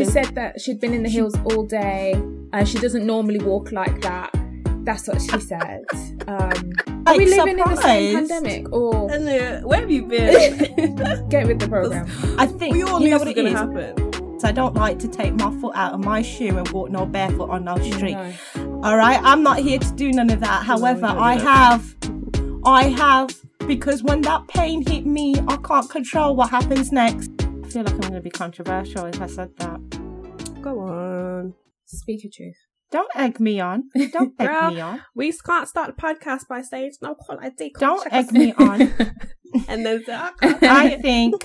She said that she'd been in the heels all day and she doesn't normally walk like that. That's what she said. Are we living in the same pandemic? Or where have you been? Get with the program. I think we all knew what was going to happen. I don't like to take my foot out of my shoe and walk no barefoot on no street. No. All right, I'm not here to do none of that. However, I have, because when that pain hit me, I can't control what happens next. I feel like I'm going to be controversial if I said that. Go on, speak your truth. Don't egg me on. Don't egg me on. We can't start the podcast by saying no quality. Don't egg me on. And then I think.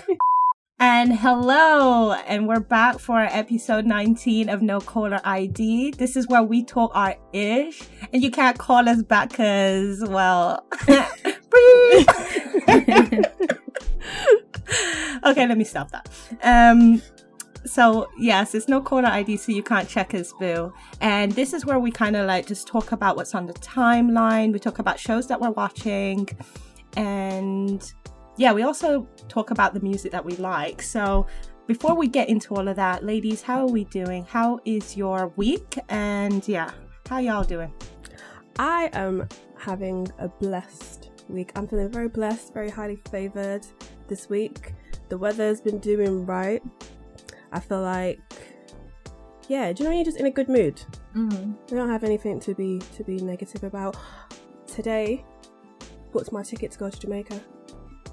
And hello, and we're back for episode 19 of No Caller ID. This is where we talk our ish, and you can't call us back because, well, okay, let me stop that. So yes, it's No Caller ID, so you can't check us, boo. And this is where we kind of like just talk about what's on the timeline. We talk about shows that we're watching, and yeah, we also talk about the music that we like. So before we get into all of that, ladies, how are we doing? How is your week? And yeah, how y'all doing? I am having a blessed week. I'm feeling very blessed, very highly favoured this week. The weather's been doing right. I feel like, yeah, do you know when you're just in a good mood? Mm-hmm. I don't have anything to be negative about. Today, booked my ticket to go to Jamaica.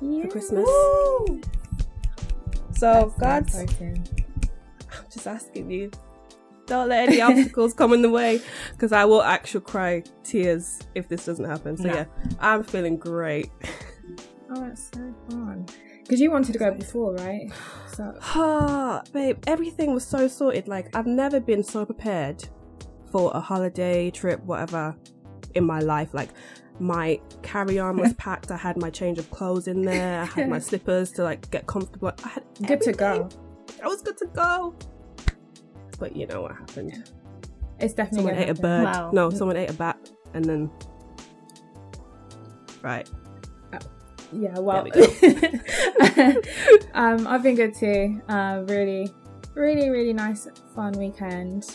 Yeah. For Christmas. Woo! So God, I'm just asking you, don't let any obstacles come in the way, because I will actually cry tears if this doesn't happen. So yeah, I'm feeling great. Oh, that's so fun. Because you wanted to go before, right? So babe, everything was so sorted. Like, I've never been so prepared for a holiday trip, whatever, in my life. Like, my carry-on was packed. I had my change of clothes in there. I had my slippers to like get comfortable. I had everything. Good to go. I was good to go. But you know what happened? It's definitely someone ate a bird. Wow. No, someone ate a bat, and then right. Yeah, well, we I've been good too. Really nice, fun weekend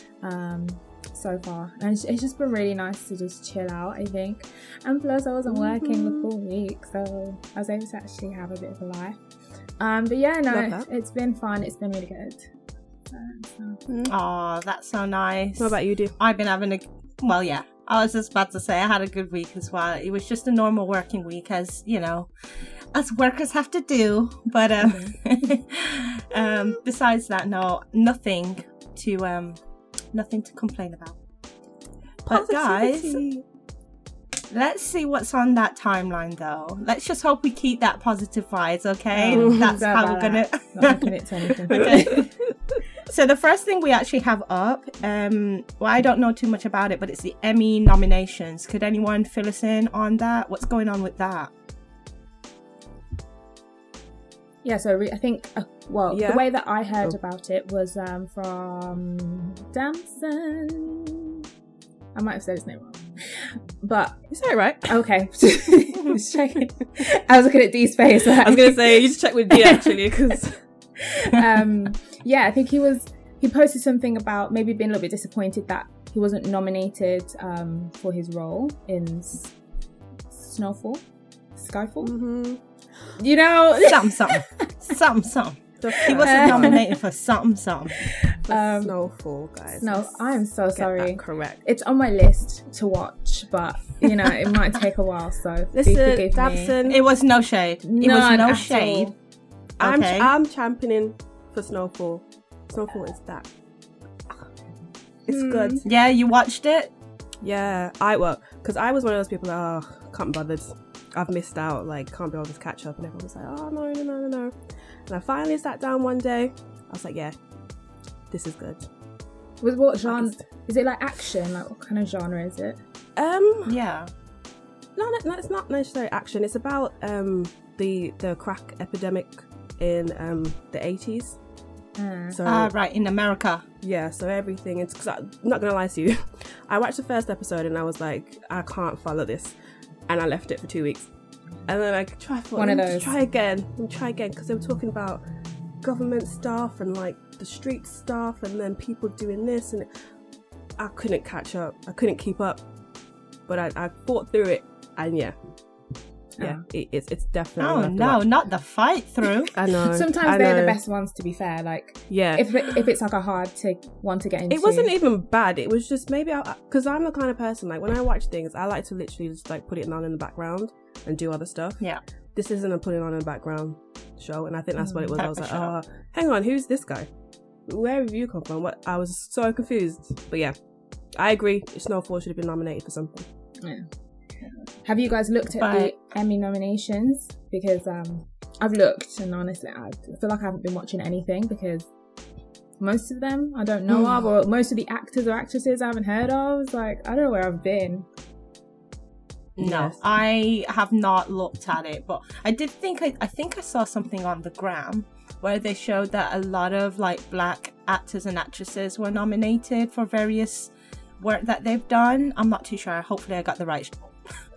so far, and it's just been really nice to just chill out, I think. And plus, I wasn't working the full week, so I was able to actually have a bit of a life. But yeah, no, it's been fun. It's been really good. Oh, that's so nice. What about you, Dee? I've been having I was just about to say, I had a good week as well. It was just a normal working week, as you know, as workers have to do. But besides that, no, nothing to complain about. But positivity. Guys, let's see what's on that timeline, though. Let's just hope we keep that positive vibes, okay? That's how we're gonna. Not making it to anything. Okay. So the first thing we actually have up, I don't know too much about it, but it's the Emmy nominations. Could anyone fill us in on that? What's going on with that? Yeah, so I think, the way that I heard about it was from Damson. I might have said his name wrong. But is that right? Okay. I was looking at Dee's face. Like. I was going to say, you just check with Dee, actually, because... I think he posted something about maybe being a little bit disappointed that he wasn't nominated for his role in Skyfall. Mm-hmm. You know, something. He wasn't nominated for something. Snowfall, guys. No, I'm so sorry. Correct. It's on my list to watch, but you know, it might take a while. So listen, Dabson, it was no shade. It was no shade. Okay. I'm championing for Snowfall. Snowfall is that. It's good. Yeah, you watched it? Yeah, because I was one of those people that, can't be bothered. I've missed out, like, can't be able to catch up. And everyone was like, oh, no. And I finally sat down one day. I was like, yeah, this is good. With what genre? Is it like action? Like, what kind of genre is it? Yeah. No, it's not necessarily action. It's about the crack epidemic in the 80s. Right, in America. Yeah, so everything. It's 'cause I'm not going to lie to you. I watched the first episode and I was like, I can't follow this. And I left it for 2 weeks. And then I tried again, because they were talking about government stuff and like the street stuff and then people doing this, and I couldn't catch up. I couldn't keep up, but I fought through it, and yeah. It's definitely. Oh no, not the fight through. I know. Sometimes they're the best ones. To be fair, like if it's like a hard to one to get into. It wasn't even bad. It was just maybe because I'm the kind of person, like when I watch things, I like to literally just like put it on in the background and do other stuff. Yeah. This isn't a put it on in the background show, and I think that's what it was. I was like, oh, hang on, who's this guy? Where have you come from? What? I was so confused. But yeah, I agree. Snowfall should have been nominated for something. Yeah. Have you guys looked at the Emmy nominations? Because I've looked, and honestly, I feel like I haven't been watching anything because most of them I don't know of, or most of the actors or actresses I haven't heard of. It's like, I don't know where I've been. No, yes. I have not looked at it, but I did think I think I saw something on the gram where they showed that a lot of like black actors and actresses were nominated for various work that they've done. I'm not too sure. Hopefully I got the right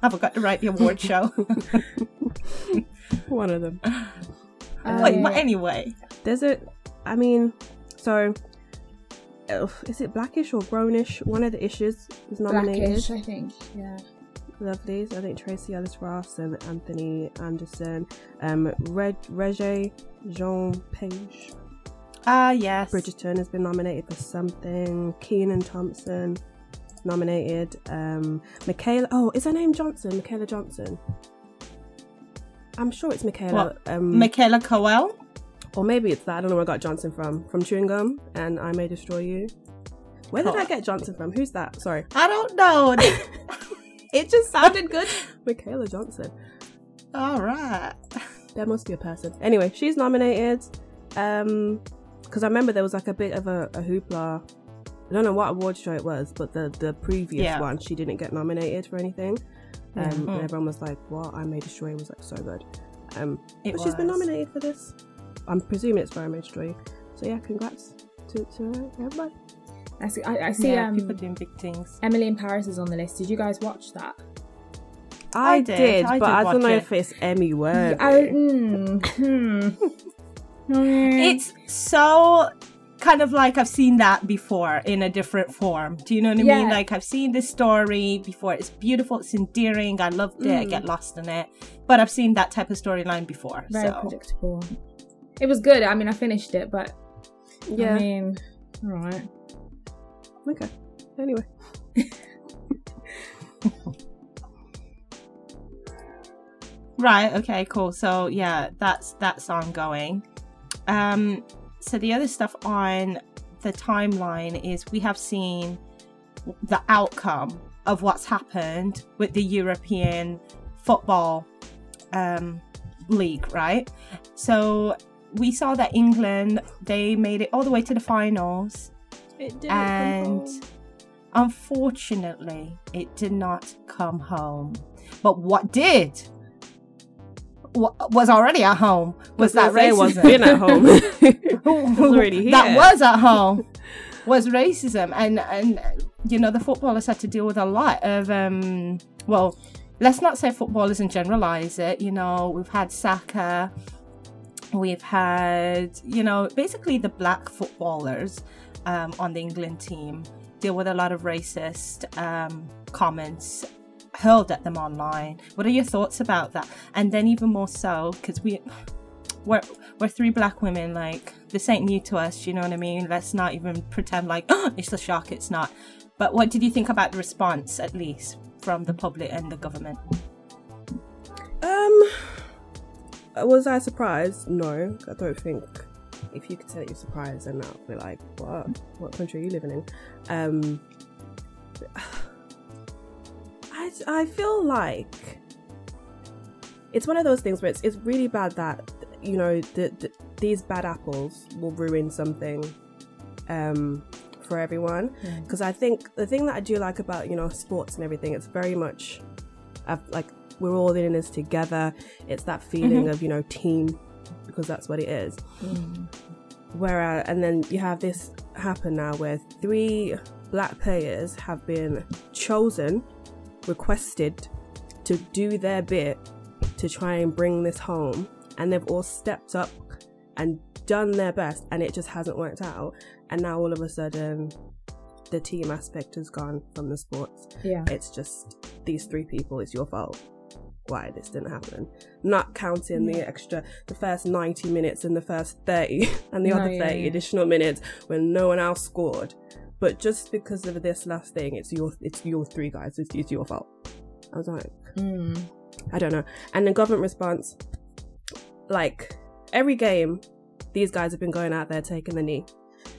the award show. One of them. But anyway, there's is it Blackish or Brownish? One of the issues is nominated. Blackish, I think. Yeah. Lovelies. I think Tracy Ellis Ross and Anthony Anderson. Regé Jean Page. Yes. Bridgerton has been nominated for something. Kenan Thompson nominated. Michaela. Oh, is her name Johnson? Michaela Johnson. I'm sure it's Michaela. Michaela Coel. Or maybe it's that. I don't know where I got Johnson from. From Chewing Gum and I May Destroy You. Where did I get Johnson from? Who's that? Sorry. I don't know. It just sounded good. Michaela Johnson. All right. There must be a person. Anyway, she's nominated. Because I remember there was like a bit of a hoopla. I don't know what award show it was, but the previous one, she didn't get nominated for anything. And everyone was like, what? I May Destroy You was like so good. But she's been nominated for this. I'm presuming it's for I May Destroy You. So yeah, congrats to everybody. I see people doing big things. Emily in Paris is on the list. Did you guys watch that? I did, but I don't know if it's Emmy worthy. It's so kind of like I've seen that before in a different form. Do you know what I mean? Like I've seen this story before. It's beautiful. It's endearing. I loved it. I get lost in it. But I've seen that type of storyline before. Very predictable. It was good. I mean, I finished it, but yeah. I mean, all right. Okay. Anyway. Right. Okay. Cool. So yeah, that's ongoing. So the other stuff on the timeline is we have seen the outcome of what's happened with the European football league, right? So we saw that England, they made it all the way to the finals. It didn't come home. Unfortunately, it did not come home. But what did? What was already at home was that racism. Wasn't been at home. Already here. That was at home was racism, and you know the footballers had to deal with a lot of well, let's not say footballers and generalize it. You know, we've had Saka, we've had basically the black footballers. On the England team deal with a lot of racist comments hurled at them online. What are your thoughts about that? And then even more so because we're three black women, like this ain't new to us, you know what I mean? Let's not even pretend like it's a shock, it's not. But what did you think about the response, at least from the public and the government? Was I surprised? No, I don't think. If you could say that you're surprised, then I'll be like, what country are you living in? I feel like it's one of those things where it's really bad that, these bad apples will ruin something for everyone. Because I think the thing that I do like about, sports and everything, it's very much like we're all in this together. It's that feeling of, team, because that's what it is. Whereas, and then you have this happen now where three black players have been requested to do their bit to try and bring this home, and they've all stepped up and done their best and it just hasn't worked out, and now all of a sudden the team aspect has gone from the sports. Yeah, it's just these three people, it's your fault why this didn't happen, not counting the extra, the first 90 minutes and the first 30 and the other 30 additional minutes when no one else scored. But just because of this last thing, it's your three guys, it's your fault. I was like, I don't know. And the government response, like every game these guys have been going out there taking the knee,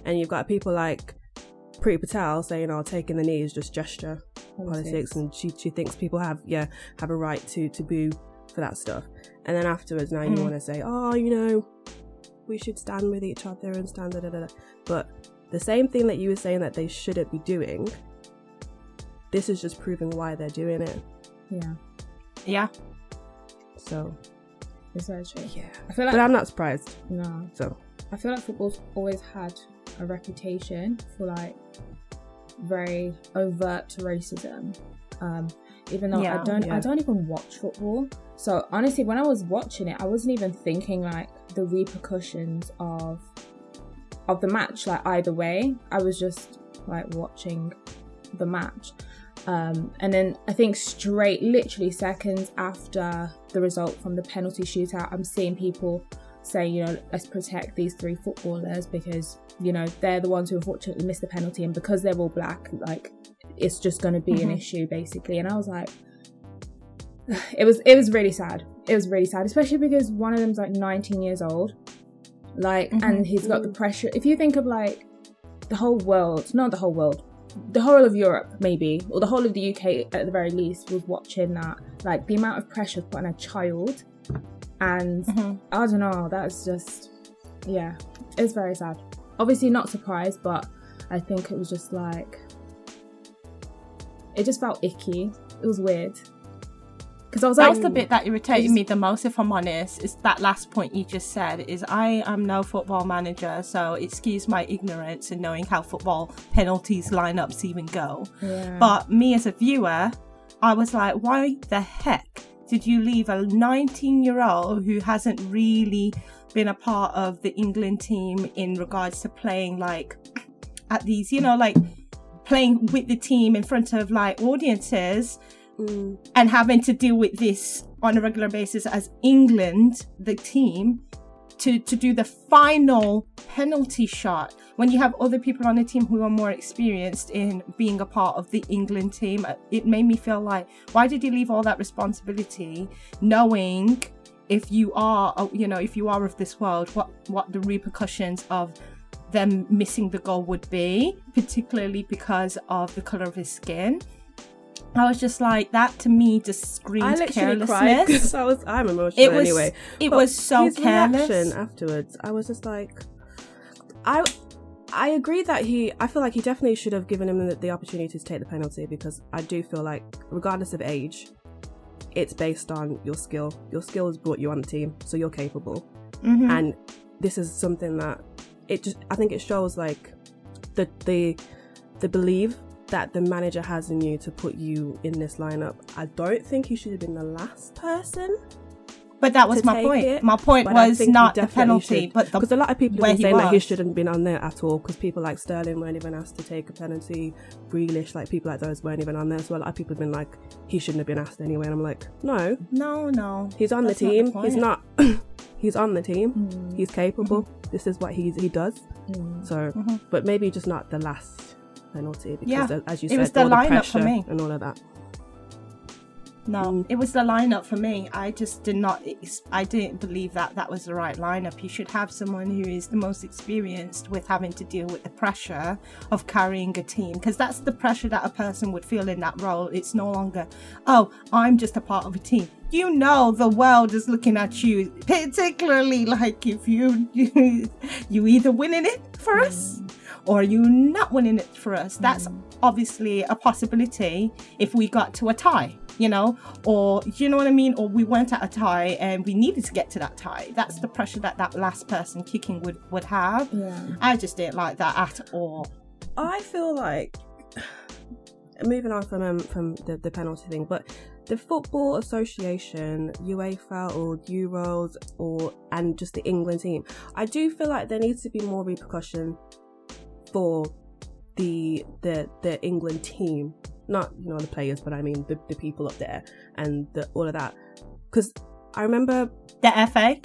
and you've got people like Priti Patel saying, "Oh, taking the knee is just gesture politics," and she thinks people have a right to boo for that stuff. And then afterwards, now you want to say, "Oh, you know, we should stand with each other and stand da da da," but the same thing that you were saying that they shouldn't be doing, this is just proving why they're doing it. Yeah. So it's very true. Yeah, I feel like, but I'm not surprised. No. So I feel like football's always had a reputation for like very overt racism, even though I don't even watch football. So honestly, when I was watching it, I wasn't even thinking like the repercussions of the match, like either way. I was just like watching the match, and then I think literally seconds after the result from the penalty shootout, I'm seeing people say, you know, let's protect these three footballers because, you know, they're the ones who unfortunately missed the penalty, and because they're all black, like, it's just going to be an issue basically. And I was like, it was really sad. It was really sad, especially because one of them's like 19 years old, like, and he's got the pressure. If you think of like the whole of Europe maybe, or the whole of the UK at the very least, was watching that, like the amount of pressure put on a child. And I don't know, that's just, yeah, it's very sad. Obviously not surprised, but I think it was just like, it just felt icky. It was weird. Because I was that's like, the bit that irritated me the most, if I'm honest, is that last point you just said, is I am no football manager, so excuse my ignorance in knowing how football penalties, lineups even go. Yeah. But me as a viewer, I was like, why the heck did you leave a 19-year-old who hasn't really been a part of the England team in regards to playing like at these, you know, like playing with the team in front of like audiences, and having to deal with this on a regular basis as England, the team, to do the final penalty shot when you have other people on the team who are more experienced in being a part of the England team? It made me feel like, why did you leave all that responsibility, knowing if you are of this world, what the repercussions of them missing the goal would be, particularly because of the colour of his skin? I was just like, that to me just screamed carelessness. I literally cried. I'm emotional anyway. It was so careless. His reaction afterwards, I was just like, I agree that I feel like he definitely should have given him the opportunity to take the penalty, because I do feel like, regardless of age, it's based on your skill. Your skill has brought you on the team, so you're capable. Mm-hmm. And this is something that I think it shows like the belief that the manager has in you to put you in this lineup. I don't think he should have been the last person. But that was my point. My point was not the penalty, but because a lot of people are saying that he shouldn't have been on there at all, because people like Sterling weren't even asked to take a penalty. Grealish, like people like those, weren't even on there. So a lot of people have been like, he shouldn't have been asked anyway. And I'm like, no. He's on the team. He's not. He's on the team. Mm. He's capable. Mm-hmm. This is what he does. Mm. So, but maybe just not the last penalty, because as you said, it was the lineup for me and all of that. It was the lineup for me. I didn't believe that was the right lineup. You should have someone who is the most experienced with having to deal with the pressure of carrying a team, because that's the pressure that a person would feel in that role. It's no longer, oh, I'm just a part of a team. You know, the world is looking at you, particularly like if you either winning it for us or you not winning it for us. That's obviously a possibility if we got to a tie, you know, or you know what I mean, or we weren't at a tie and we needed to get to that tie. That's the pressure that last person kicking would have. I just didn't like that at all. I feel like, moving on from the penalty thing, but the Football Association, UEFA or Euros, or and just the England team. I do feel like there needs to be more repercussion for the England team, not, you know, the players, but I mean the people up there and all of that. Because I remember the FA.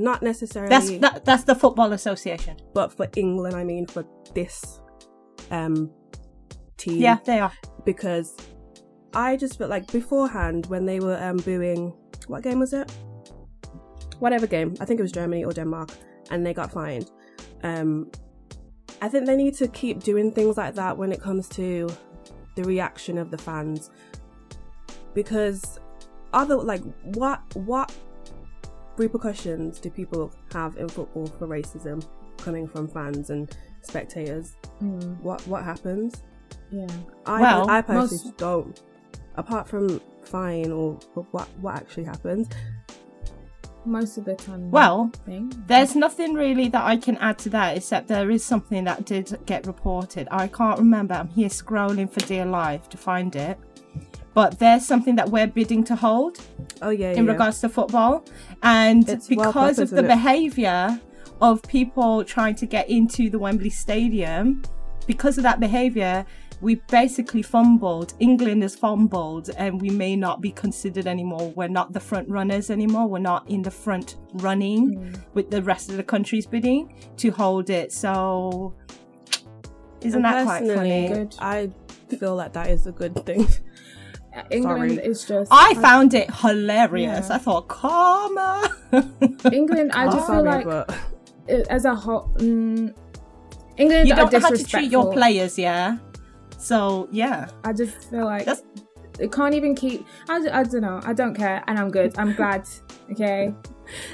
Not necessarily. That's the Football Association. But for England, I mean, for this team. Yeah, they are. Because I just felt like beforehand when they were booing, what game was it? Whatever game. I think it was Germany or Denmark, and they got fined. I think they need to keep doing things like that when it comes to the reaction of the fans. Because other, like, what repercussions do people have in football for racism coming from fans and spectators? What happens? Yeah, I personally don't, apart from fine or what actually happens most of the time. Well, there's nothing really that I can add to that, except there is something that did get reported. I can't remember, I'm here scrolling for dear life to find it. But there's something that we're bidding to hold in regards to football. And it's because of the behaviour of people trying to get into the Wembley Stadium, because of that behaviour, we basically fumbled. England has fumbled, and we may not be considered anymore. We're not the front runners anymore. We're not in the front running with the rest of the countries bidding to hold it. So isn't that quite funny? Good. I feel like that is a good thing. England is just... I found it hilarious. Yeah. I thought, karma! England, I just feel like, but... as a whole... England, you don't know how to treat your players, yeah? So, yeah. I just feel like... That's... It can't even keep... I don't know. I don't care. And I'm good. I'm glad. Okay?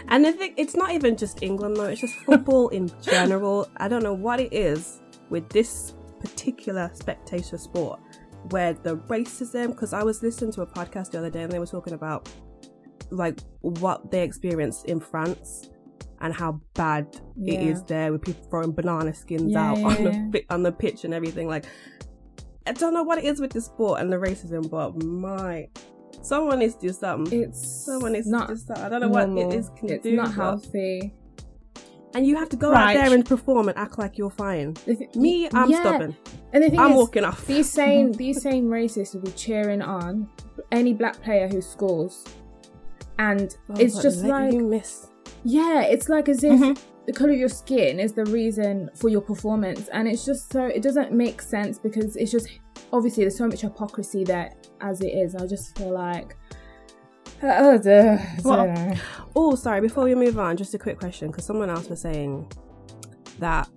And I think it's not even just England, though. It's just football in general. I don't know what it is with this particular spectator sport, where the racism, because I was listening to a podcast the other day and they were talking about like what they experienced in France and how bad it is there, with people throwing banana skins out on the pitch and everything. Like, I don't know what it is with the sport and the racism, but someone needs to do something. I don't know normal. What it is can it's do. It's not healthy. And you have to go out there and perform and act like you're fine. I'm stubborn. And the thing is, walking off. These same racists will be cheering on any black player who scores. And it's just like... You miss. Yeah, it's like as if the colour of your skin is the reason for your performance. And it's just so... It doesn't make sense, because it's just... Obviously, there's so much hypocrisy there as it is. I just feel like... sorry, before we move on, just a quick question, because someone else was saying that,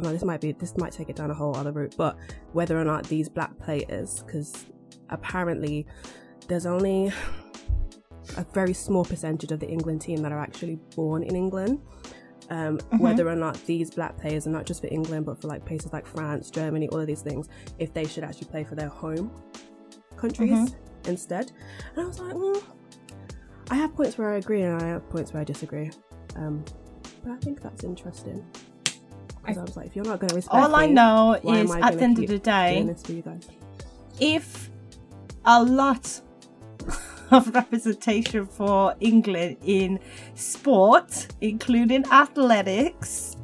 this might take it down a whole other route, but whether or not these black players, because apparently there's only a very small percentage of the England team that are actually born in England, whether or not these black players, and not just for England but for like places like France, Germany, all of these things, if they should actually play for their home countries instead. And I was like, I have points where I agree and I have points where I disagree, but I think that's interesting, because I was like, if you're not going to respect all me, I know is I at the end of the day, if a lot of representation for England in sport, including athletics,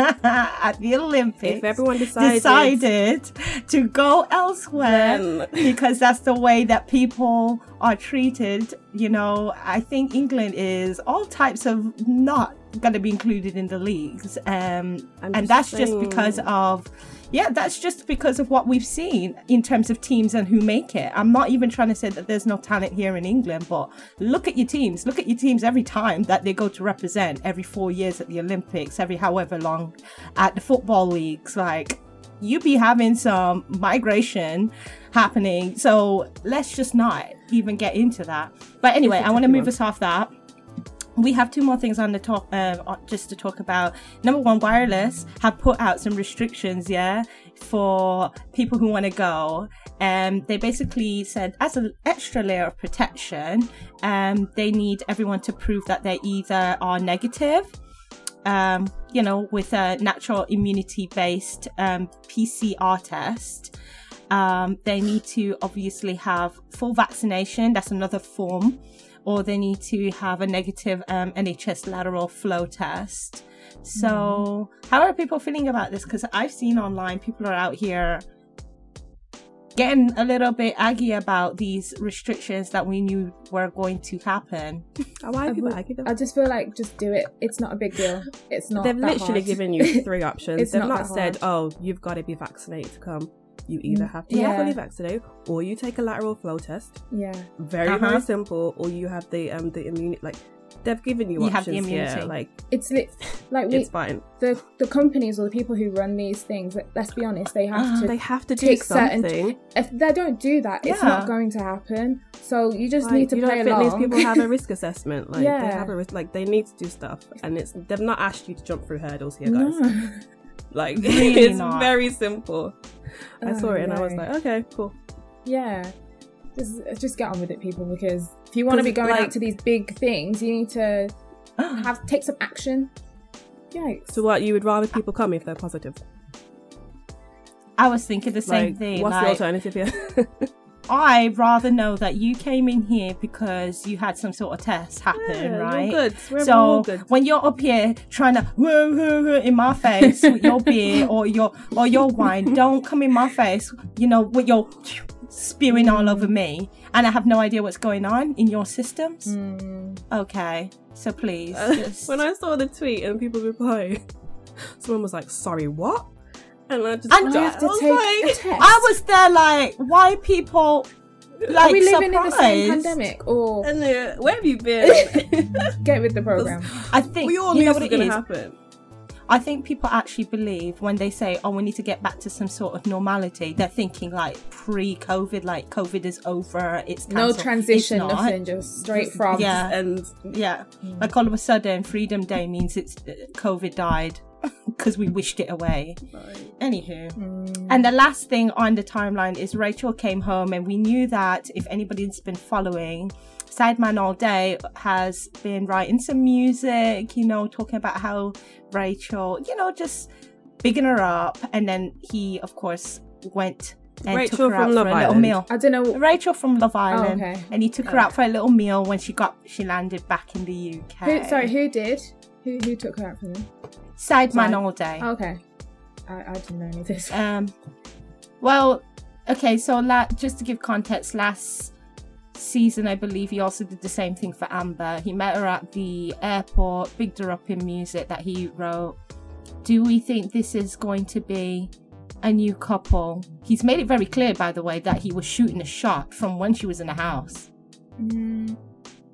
at the Olympics, if everyone decided to go elsewhere, because that's the way that people are treated, you know, I think England is all types of not going to be included in the leagues, that's just because of what we've seen in terms of teams and who make it. I'm not even trying to say that there's no talent here in England, but look at your teams every time that they go to represent, every 4 years at the Olympics, every however long at the football leagues. Like, you be having some migration happening, so let's just not even get into that. But anyway, I want to move us off that. We have two more things on the top, just to talk about. Number one, Wireless have put out some restrictions, for people who want to go. They basically said, as an extra layer of protection, they need everyone to prove that they either are negative, with a natural immunity-based PCR test, They need to obviously have full vaccination. That's another form. Or they need to have a negative NHS lateral flow test. So how are people feeling about this? Because I've seen online people are out here getting a little bit aggy about these restrictions that we knew were going to happen. Oh, why are people aggy though? I just feel like just do it. It's not a big deal. It's not. They've literally given you three options. They've not said, oh, you've got to be vaccinated to come. You either have to be fully vaccinated, or you take a lateral flow test. Yeah, very simple. Or you have the immunity. Like they've given you options. You have the immunity. Yeah, like it's it's fine. The companies or the people who run these things, let's be honest, they have to do something. If they don't do that, it's not going to happen. So you just need to play along. These people have a risk assessment. Like they have a risk. Like they need to do stuff, and they've not asked you to jump through hurdles here, guys. No. Like really it's not. Very simple. I saw it and I was like, okay, cool. Yeah, just get on with it, people, because if you want to be going out to these big things, you need to take some action. Yikes. So what, you would rather people come if they're positive? I was thinking the same thing. What's the alternative here? I'd rather know that you came in here because you had some sort of test happen, right? You're good. We're all good. When you're up here trying to woo, woo, woo, in my face with your beer or your wine, don't come in my face, with your spewing all over me, and I have no idea what's going on in your systems. Mm. Okay, so please. When I saw the tweet and people replied, someone was like, "Sorry, what?" And I just I was there like, why people are we living in the same pandemic or where have you been? Get with the program. I think we all knew what was going to happen. I think people actually believe when they say, oh, we need to get back to some sort of normality, they're thinking like pre-COVID, like COVID is over, it's cancelled. No transition, nothing, just straight from. Yeah, and like all of a sudden Freedom Day means it's COVID died. Because we wished it away. Right. Anywho. And the last thing on the timeline is Rachel came home, and we knew that if anybody's been following, Sideman all day has been writing some music, talking about how Rachel, just bigging her up. And then he, of course, went and took her out for a little meal. I don't know. Rachel from Love Island. Oh, okay. And he took her out for a little meal when she landed back in the UK. Who took her out for them? Sideman all day. Okay. I didn't know any of this. Just to give context, last season, I believe he also did the same thing for Amber. He met her at the airport, bigged her up in music that he wrote. Do we think this is going to be a new couple? He's made it very clear, by the way, that he was shooting a shot from when she was in the house.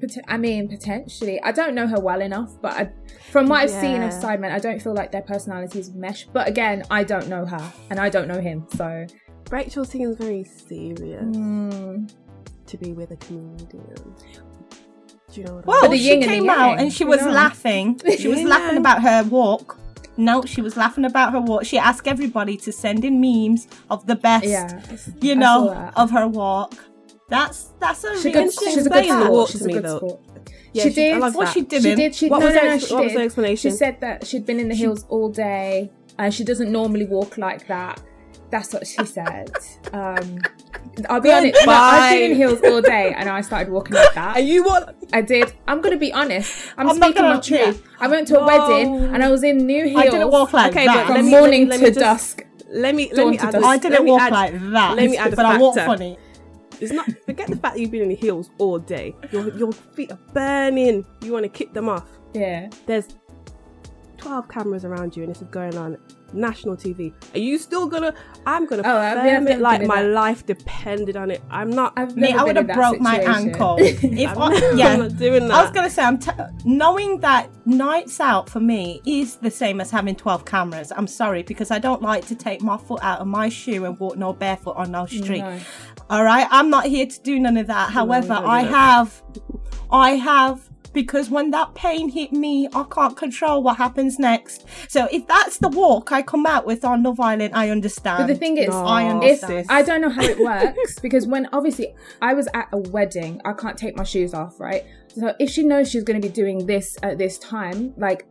Potentially. I don't know her well enough, but from what I've seen of Sideman, I don't feel like their personalities mesh. But again, I don't know her and I don't know him, so... Rachel seems very serious to be with a comedian. Do you know what I mean? She came out and she was laughing. She was laughing about her walk. She asked everybody to send in memes of the best, of her walk. That's a really interesting walk to me though. Yeah, she did. What was her explanation? She said that she'd been in the hills all day and she doesn't normally walk like that. That's what she said. I'll be honest. Well, I've been in heels all day and I started walking like that. And you what? I did. I'm going to be honest. I'm speaking my truth. I went to a wedding and I was in new heels. I didn't walk like that. From morning to dusk. Let me add this. I didn't walk like that. Let me add this. But I walked funny. It's not. Forget the fact that you've been in the heels all day. Your feet are burning. You want to kick them off. Yeah. There's 12 cameras around you, and this is going on national TV. Are you still gonna? I'm gonna firm it like my life depended on it. I'm not. I would have broke my ankle. I'm not doing that. I was gonna say, knowing that nights out for me is the same as having 12 cameras. I'm sorry, because I don't like to take my foot out of my shoe and walk barefoot on no street. No. All right, I'm not here to do none of that. However, I have. Because when that pain hit me, I can't control what happens next. So if that's the walk I come out with on Love Island, I understand. But the thing is, I don't know how it works, because when obviously I was at a wedding, I can't take my shoes off, right? So if she knows she's going to be doing this at this time, like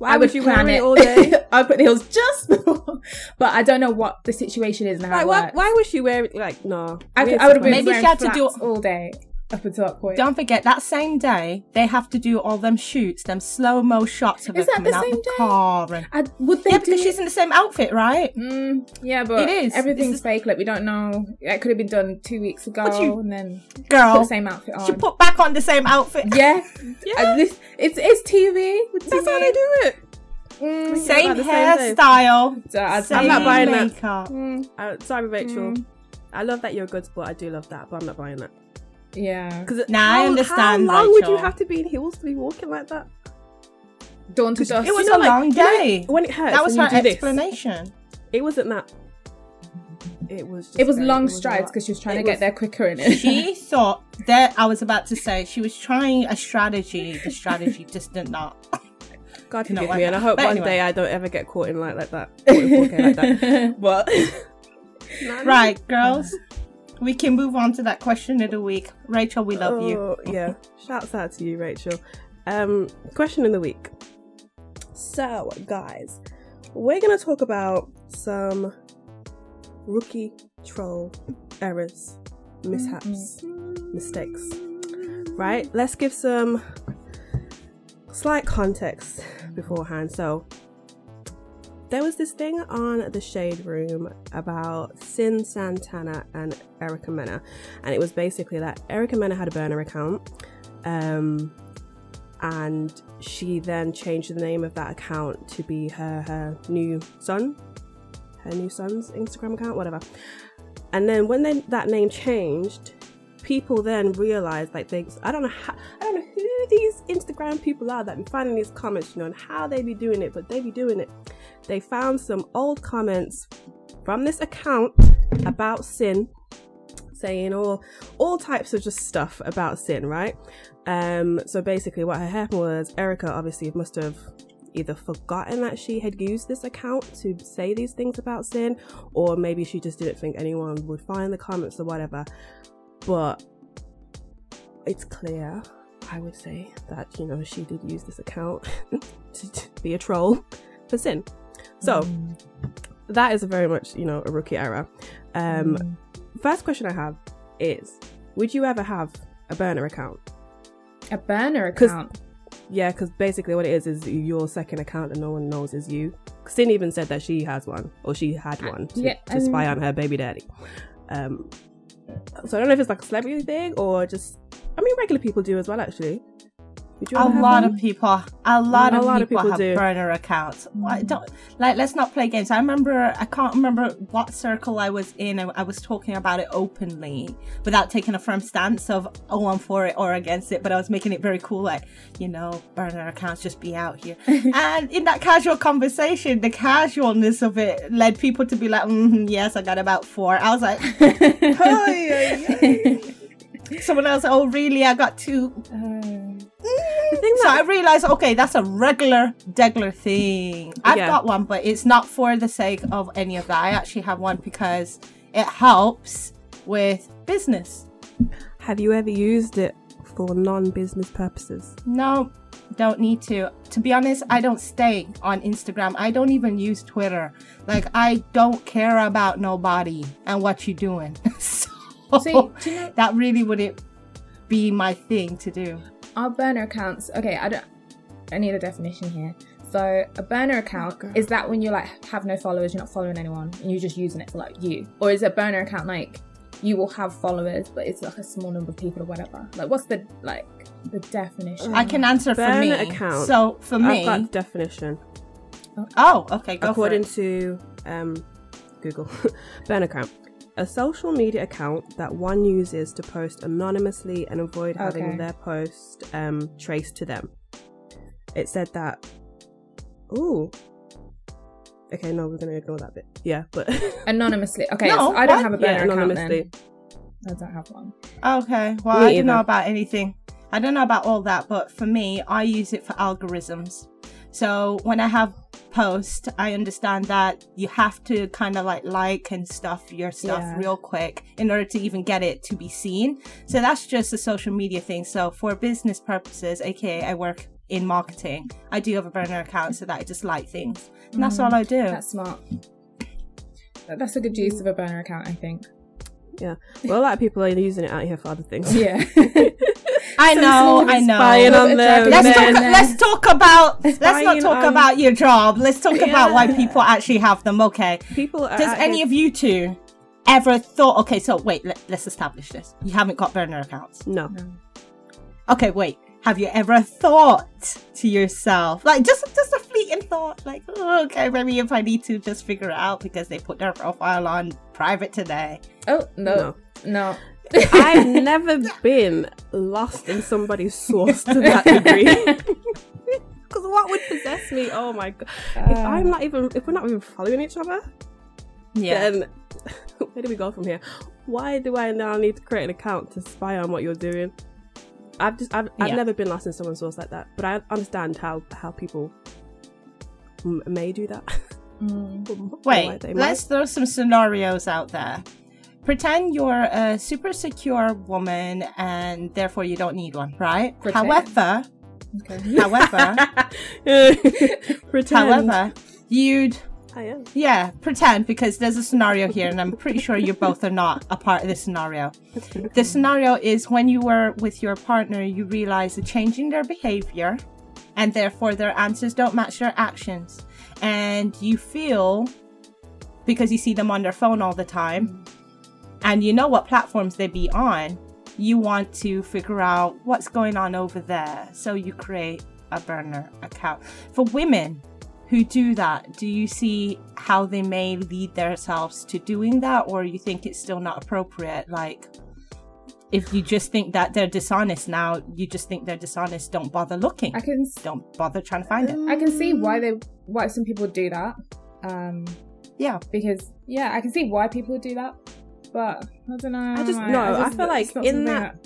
Why would you plan it all day? I would put the heels just before. But I don't know what the situation is now. Like, why would she wear it? Like, no. I would have been maybe she had to do it all day up until that point. Don't forget, that same day, they have to do all them shoots, them slow-mo shots of her coming out the car. And... would they because she's in the same outfit, right? Mm, yeah, but it is. Everything's fake. Like, we don't know. It could have been done 2 weeks ago and then put the same outfit on. She put back on the same outfit. Yeah. It's TV. That's how they do it. Mm, same hairstyle. I'm not buying makeup. That. Sorry, Rachel. I love that you're good, but I do love that, but I'm not buying that. Yeah, because now I understand. How long would you have to be in heels to be walking like that? Dawn to dust. It was a long day. You know, when it hurts, that was her explanation. It wasn't that. It was. Just it was long strides because she was trying to get there quicker. In it, she thought that I was about to say she was trying a strategy. The strategy just did not. God forgive me, and I hope one day I don't ever get caught in like that. But right, girls. We can move on to that question of the week. Rachel, we love you. Yeah. Shouts out to you, Rachel. Question of the week. So, guys, we're going to talk about some rookie troll errors, mishaps, mistakes. Right? Let's give some slight context beforehand. So, there was this thing on The Shade Room about Sin Santana and Erica Mena, and it was basically that Erica Mena had a burner account, and she then changed the name of that account to be her new son's Instagram account, whatever. And then when that name changed, people then realised, like, things I don't know who these Instagram people are that be finding these comments, you know, and how they be doing it, but they be doing it. They found some old comments from this account about Sin, saying all types of just stuff about Sin, right? So basically what had happened was Erica obviously must have either forgotten that she had used this account to say these things about Sin, or maybe she just didn't think anyone would find the comments or whatever. But it's clear, I would say, that, you know, she did use this account to be a troll for Sin. So that is very much, you know, a rookie error. First question I have is, would you ever have a burner account? A burner account? Yeah, because basically what it is your second account and no one knows is you. Sin even said that she has one, or she had one, to spy on her baby daddy. So I don't know if it's like a celebrity thing or just, I mean, regular people do as well, actually. A lot of people have burner accounts. I don't, like, let's not play games. I can't remember what circle I was in. I was talking about it openly without taking a firm stance of, oh, I'm for it or against it, but I was making it very cool, like, you know, burner accounts just be out here. And in that casual conversation, the casualness of it led people to be like, yes, I got about four. I was like, hi. Someone else, oh really, I got two. I realised, okay, that's a regular degular thing. I've got one, but it's not for the sake of any of that. I actually have one because it helps with business. Have you ever used it for non-business purposes? No, don't need to. To be honest, I don't stay on Instagram. I don't even use Twitter. Like, I don't care about nobody and what you're doing. So do you know, that really wouldn't be my thing to do. Our burner accounts, okay, I need a definition here. So a burner account is that when you like have no followers, you're not following anyone and you're just using it for like you? Or is a burner account like you will have followers but it's like a small number of people or whatever? Like, what's the like the definition? I can answer burner for me. Burner account. So for me, I've got the definition. Oh, okay, go according for it. According to Google, burner account. A social media account that one uses to post anonymously and avoid having their post traced to them. It said that... Ooh. Okay, no, we're going to ignore that bit. Yeah, but... Anonymously. Okay, no, so I don't have a burner account then. I don't have one. Okay, well, I don't know about anything. I don't know about all that, but for me, I use it for algorithms. So when I have posts, I understand that you have to kind of like and stuff your stuff real quick in order to even get it to be seen. So that's just a social media thing. So for business purposes, aka I work in marketing. I do have a burner account so that I just like things. And that's all I do. That's smart. That's a good use of a burner account, I think. Yeah. Well, a lot of people are using it out here for other things. Yeah. I know. Let's not talk about your job. Let's talk about why people actually have them. Okay. Does any of you two ever thought, okay, so wait, let's establish this. You haven't got burner accounts. No. Okay, wait. Have you ever thought to yourself, like just a fleeting thought, like, oh, okay, maybe if I need to just figure it out because they put their profile on private today? Oh, no. I've never been lost in somebody's source to that degree. Because what would possess me? Oh my God. If we're not even following each other, then where do we go from here? Why do I now need to create an account to spy on what you're doing? I've never been lost in someone's source like that, but I understand how people may do that. Wait, let's throw some scenarios out there. Pretend you're a super secure woman and therefore you don't need one, right? Pretend. However, you'd... I am. Yeah, pretend, because there's a scenario here and I'm pretty sure you both are not a part of this scenario. The scenario is when you were with your partner, you realize they're changing their behavior and therefore their answers don't match their actions. And you feel, because you see them on their phone all the time and you know what platforms they be on, you want to figure out what's going on over there. So you create a burner account. For women who do that, do you see how they may lead themselves to doing that, or you think it's still not appropriate? Like, if you just think that they're dishonest now, you just think they're dishonest, don't bother looking. Don't bother trying to find it. I can see why some people do that. Because I can see why people do that, but I don't know. I feel like in that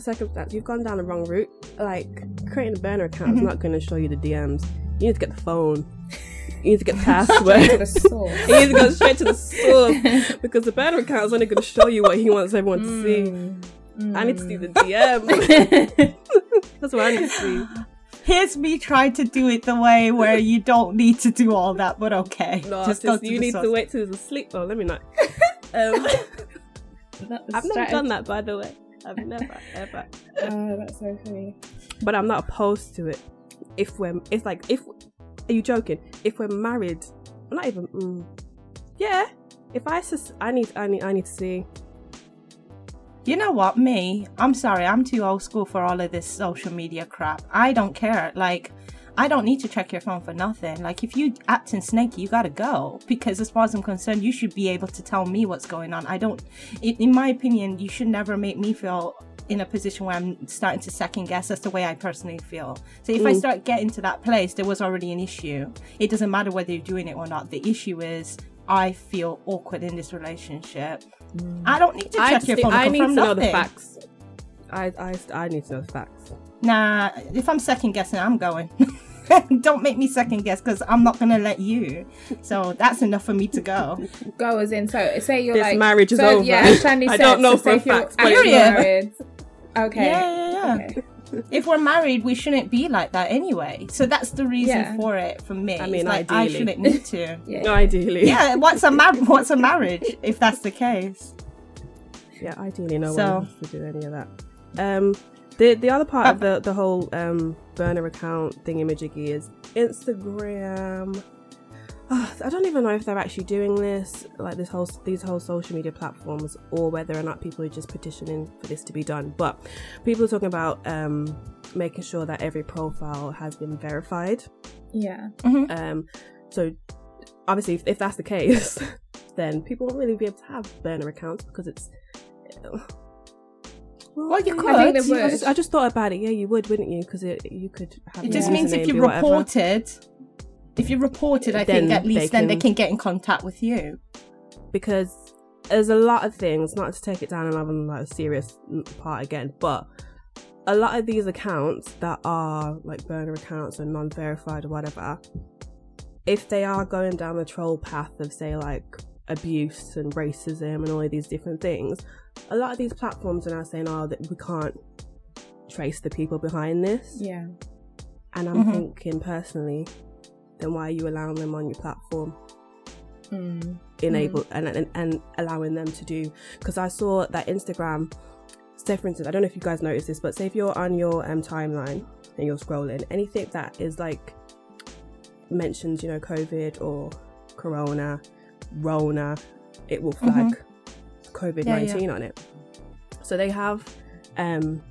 circumstance, you've gone down the wrong route. Like, creating a burner account is not going to show you the DMs. You need to get the phone. You need to get the password. You need to go straight to the source, because the burner account is only going to show you what he wants everyone to see. I need to see the DM. That's what I need to see. Here's me trying to do it the way where you don't need to do all that, but okay. No, you need to wait till he's asleep. Oh, let me not. I've never done that, by the way. I've never, ever. Oh, that's so funny. But I'm not opposed to it. Are you joking? If we're married, I'm not even. Yeah. If I need to see. You know what? Me, I'm sorry. I'm too old school for all of this social media crap. I don't care. Like, I don't need to check your phone for nothing. Like, if you acting snaky, you gotta go. Because as far as I'm concerned, you should be able to tell me what's going on. In my opinion, you should never make me feel in a position where I'm starting to second guess. That's the way I personally feel. So if I start getting to that place, there was already an issue. It doesn't matter whether you're doing it or not. The issue is I feel awkward in this relationship. I don't need to check your phone. I need to know the facts. I need to know the facts. Nah, if I'm second guessing, I'm going. Don't make me second guess, because I'm not going to let you. So that's enough for me to go. Go as in, so say you're this like... This marriage is over. Yeah, I don't know for a fact. Married. Okay. Yeah. Okay. If we're married, we shouldn't be like that anyway. So that's the reason for it, for me. I mean, like, ideally. I shouldn't need to. Yeah. Ideally. Yeah, what's a marriage, if that's the case? Yeah, ideally no one has to do any of that. The other part of the whole burner account thingamajiggy is Instagram. Oh, I don't even know if they're actually doing this, like these whole social media platforms, or whether or not people are just petitioning for this to be done. But people are talking about making sure that every profile has been verified. Yeah. Mm-hmm. So obviously, if that's the case, then people won't really be able to have burner accounts, because it's... Well, you could. I just thought about it. Yeah, you would, wouldn't you? Because you could have... It just means if you reported... If you reported, I think at least then they can get in contact with you. Because there's a lot of things, not to take it down another like serious part again, but a lot of these accounts that are like burner accounts and non-verified or whatever, if they are going down the troll path of, say, like abuse and racism and all of these different things, a lot of these platforms are now saying, oh, that we can't trace the people behind this. Yeah. And I'm thinking personally, then why are you allowing them on your platform? And allowing them to do, because I saw that Instagram, say for instance, I don't know if you guys noticed this, but say if you're on your timeline and you're scrolling, anything that is like mentions, you know, COVID or corona, rona, it will flag COVID-19 on it. So they have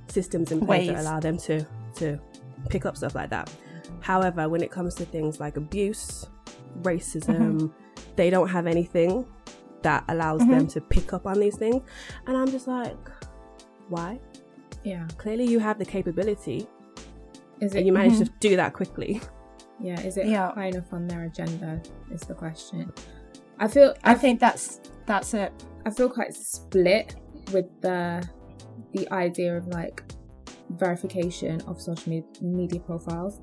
systems in place that allow them to pick up stuff like that. However, when it comes to things like abuse, racism, they don't have anything that allows them to pick up on these things. And I'm just like, why? Yeah. Clearly you have the capability. Is it, and you manage to do that quickly. Yeah, is it high enough on their agenda is the question. I think that's it. I feel quite split with the idea of like verification of social media profiles.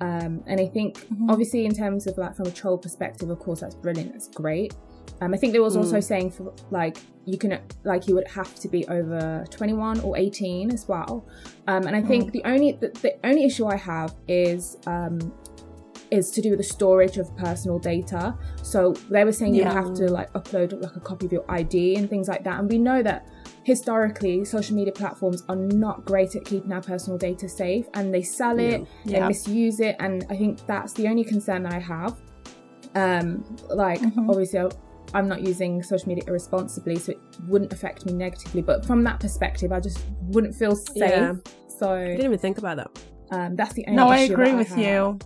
And I think obviously in terms of like from a troll perspective, of course that's brilliant, that's great. I think there was also saying for like you can like you would have to be over 21 or 18 as well. And I think the only issue I have is to do with the storage of personal data. So they were saying you have to like upload like a copy of your ID and things like that. And we know that historically social media platforms are not great at keeping our personal data safe, and they sell it and misuse it. And I think that's the only concern that I have. Obviously I'm not using social media irresponsibly, so it wouldn't affect me negatively, but from that perspective I just wouldn't feel safe. So I didn't even think about that. That's the only issue. No, I agree with you,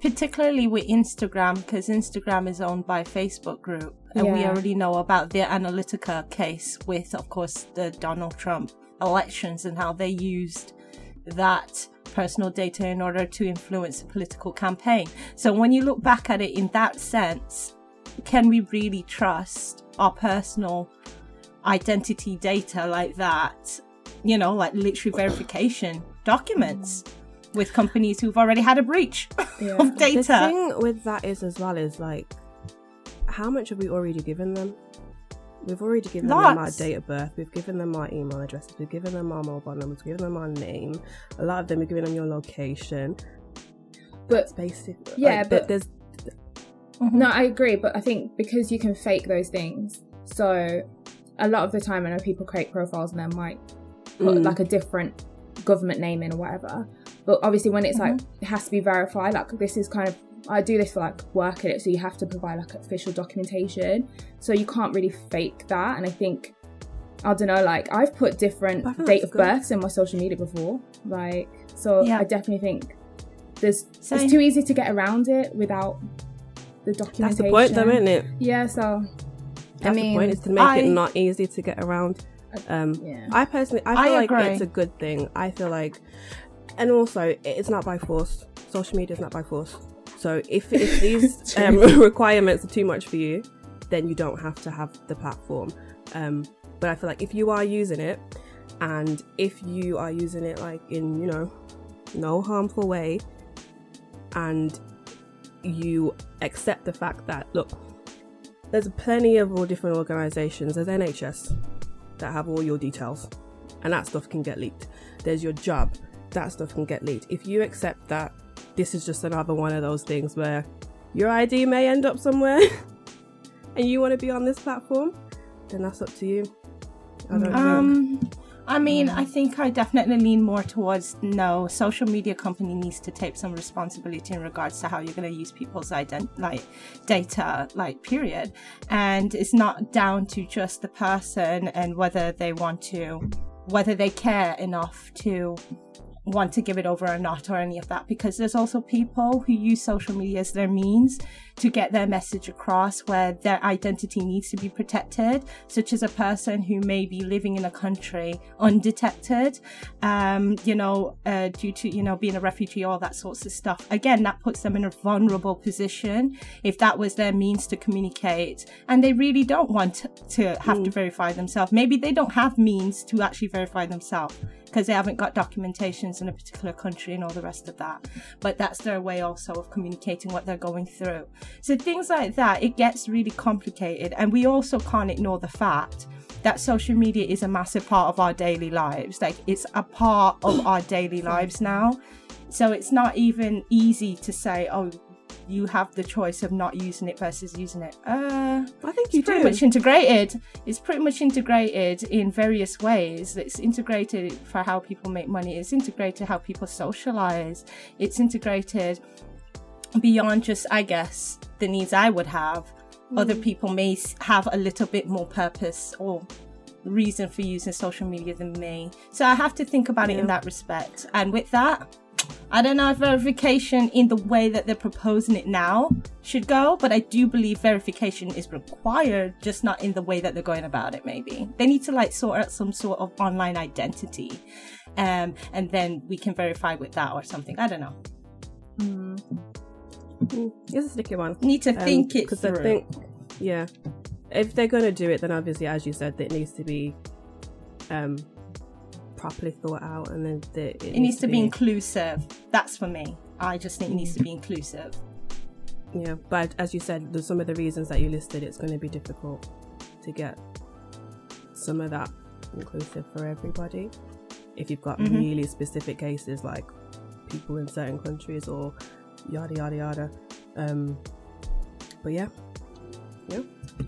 particularly with Instagram, because Instagram is owned by a Facebook group, and we already know about the Analytica case with, of course, the Donald Trump elections and how they used that personal data in order to influence a political campaign. So when you look back at it in that sense, can we really trust our personal identity data like that, you know, like literary verification documents with companies who've already had a breach of data? The thing with that is as well is like, how much have we already given them? We've already given them our date of birth, we've given them our email addresses, we've given them our mobile numbers, we've given them our name. A lot of them, we've given them your location. But basically, but there's no, I agree, but I think because you can fake those things, so a lot of the time I know people create profiles and they might put like a different government name in or whatever. But obviously when it's like it has to be verified, like this is kind of, I do this for like work at it, so you have to provide like official documentation, so you can't really fake that. And I think, I don't know, like I've put different date of births in my social media before, like, so I definitely think it's too easy to get around it without the documentation. That's the point though, isn't it? Yeah, so that's the point, is to make it not easy to get around. I personally, I feel like it's a good thing. I feel like, and also it's not by force, social media is not by force. So if these requirements are too much for you, then you don't have to have the platform. But I feel like if you are using it, and if you are using it like in, you know, no harmful way, and you accept the fact that, look, there's plenty of all different organisations. There's NHS that have all your details, and that stuff can get leaked. There's your job, that stuff can get leaked. If you accept that, this is just another one of those things where your ID may end up somewhere and you want to be on this platform, then that's up to you. I don't know. I mean, I think I definitely lean more towards no, social media company needs to take some responsibility in regards to how you're going to use people's data, like, period. And it's not down to just the person and whether they care enough to want to give it over or not or any of that, because there's also people who use social media as their means to get their message across where their identity needs to be protected, such as a person who may be living in a country undetected, due to, you know, being a refugee, all that sorts of stuff. Again, that puts them in a vulnerable position if that was their means to communicate, and they really don't want to have to verify themselves. Maybe they don't have means to actually verify themselves because they haven't got documentations in a particular country and all the rest of that. But that's their way also of communicating what they're going through. So things like that, it gets really complicated. And we also can't ignore the fact that social media is a massive part of our daily lives. Like, it's a part of our daily lives now. So it's not even easy to say, oh, you have the choice of not using it versus using it. I think you do. It's pretty much integrated in various ways. It's integrated for how people make money. It's integrated how people socialize. It's integrated beyond just, I guess, the needs I would have. Other people may have a little bit more purpose or reason for using social media than me. So I have to think about it in that respect. And with that, I don't know if verification in the way that they're proposing it now should go, but I do believe verification is required, just not in the way that they're going about it, maybe. They need to like sort out some sort of online identity, and then we can verify with that or something. I don't know. It's a sticky one. Need to think it through. I think, if they're going to do it, then obviously, as you said, it needs to be... properly thought out, and then it needs to be inclusive. That's for me. I just think it needs to be inclusive. Yeah, but as you said, there's some of the reasons that you listed, it's going to be difficult to get some of that inclusive for everybody. If you've got really specific cases like people in certain countries or yada yada yada. But yeah,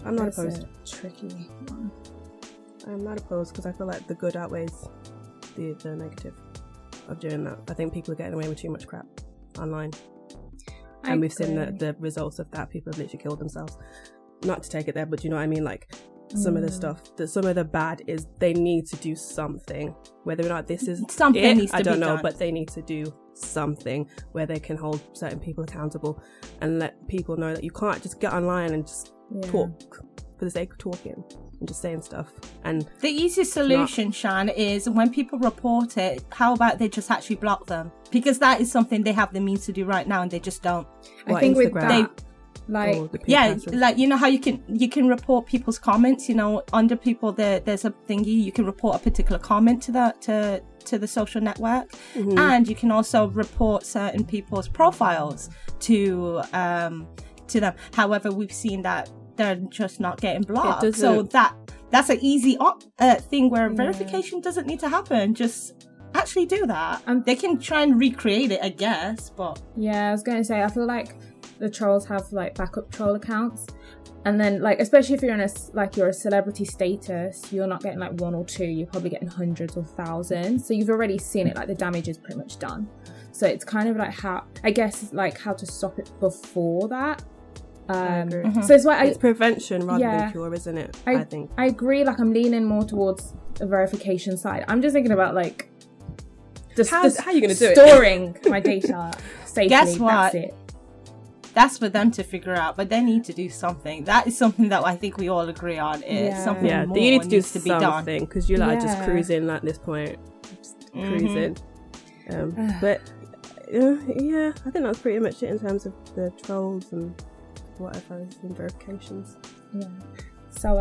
I'm not opposed. That's a tricky one. I'm not opposed because I feel like the good outweighs the negative of doing that. I think people are getting away with too much crap online. And we've seen the results of that. People have literally killed themselves. Not to take it there, but you know what I mean? Like some of the stuff, some of the bad is they need to do something. Whether or not this is something I don't know, but they need to do something where they can hold certain people accountable and let people know that you can't just get online and just talk for the sake of talking. I'm just saying stuff. And the easiest solution, Shan, is when people report it, how about they just actually block them? Because that is something they have the means to do right now and they just don't. I think with that, you know how you can report people's comments, you know, under people there's a thingy, you can report a particular comment to the social network, and you can also report certain people's profiles to them. However, we've seen that they're just not getting blocked, so that's an easy thing where verification doesn't need to happen. Just actually do that, and they can try and recreate it, I guess. But I was gonna say, I feel like the trolls have like backup troll accounts, and then like, especially if you're in a celebrity status, you're not getting like one or two, you're probably getting hundreds or thousands, so you've already seen it, like the damage is pretty much done. So it's kind of like how to stop it before that. So it's why it's prevention rather than cure, isn't it? I think I agree. Like, I'm leaning more towards the verification side. I'm just thinking about like how you're going to do it, storing my data safely. Guess what? That's for them to figure out, but they need to do something. That is something that I think we all agree on. It's something more you need to do to be done, because you're like just cruising at this point, cruising. But I think that's pretty much it in terms of the trolls and whatever is in verifications. So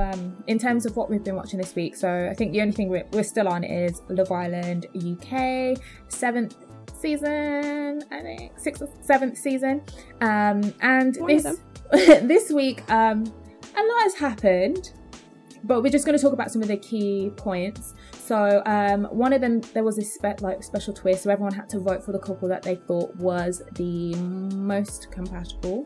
in terms of what we've been watching this week, so I think the only thing we're still on is Love Island UK, 7th season, I think 6th or 7th season, and this week a lot has happened, but we're just going to talk about some of the key points. So one of them, there was this special twist, so everyone had to vote for the couple that they thought was the most compatible.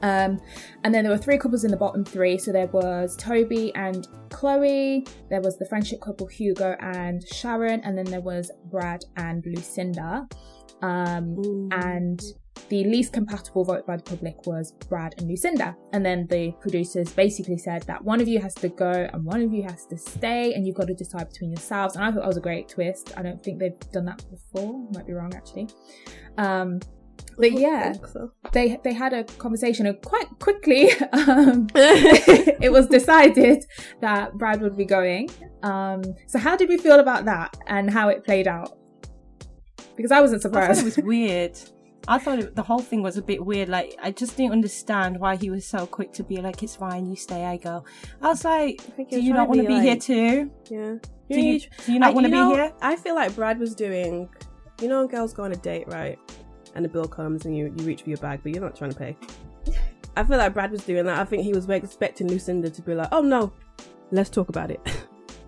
And then there were three couples in the bottom three, so there was Toby and Chloe, there was the friendship couple Hugo and Sharon, and then there was Brad and Lucinda. And the least compatible vote by the public was Brad and Lucinda, and then the producers basically said that one of you has to go and one of you has to stay, and you've got to decide between yourselves. And I thought that was a great twist. I don't think they've done that before, might be wrong actually. But they had a conversation, and quite quickly it was decided that Brad would be going. So how did we feel about that and how it played out? Because I wasn't surprised. I thought it was weird. I thought the whole thing was a bit weird. Like, I just didn't understand why he was so quick to be like, it's fine, you stay, I go. I was like, do you not want to be here too? Yeah. Do you not want to be here? I feel like Brad was doing, you know, girls go on a date, right? And the bill comes and you reach for your bag, but you're not trying to pay. I feel like Brad was doing that. I think he was expecting Lucinda to be like, oh no, let's talk about it.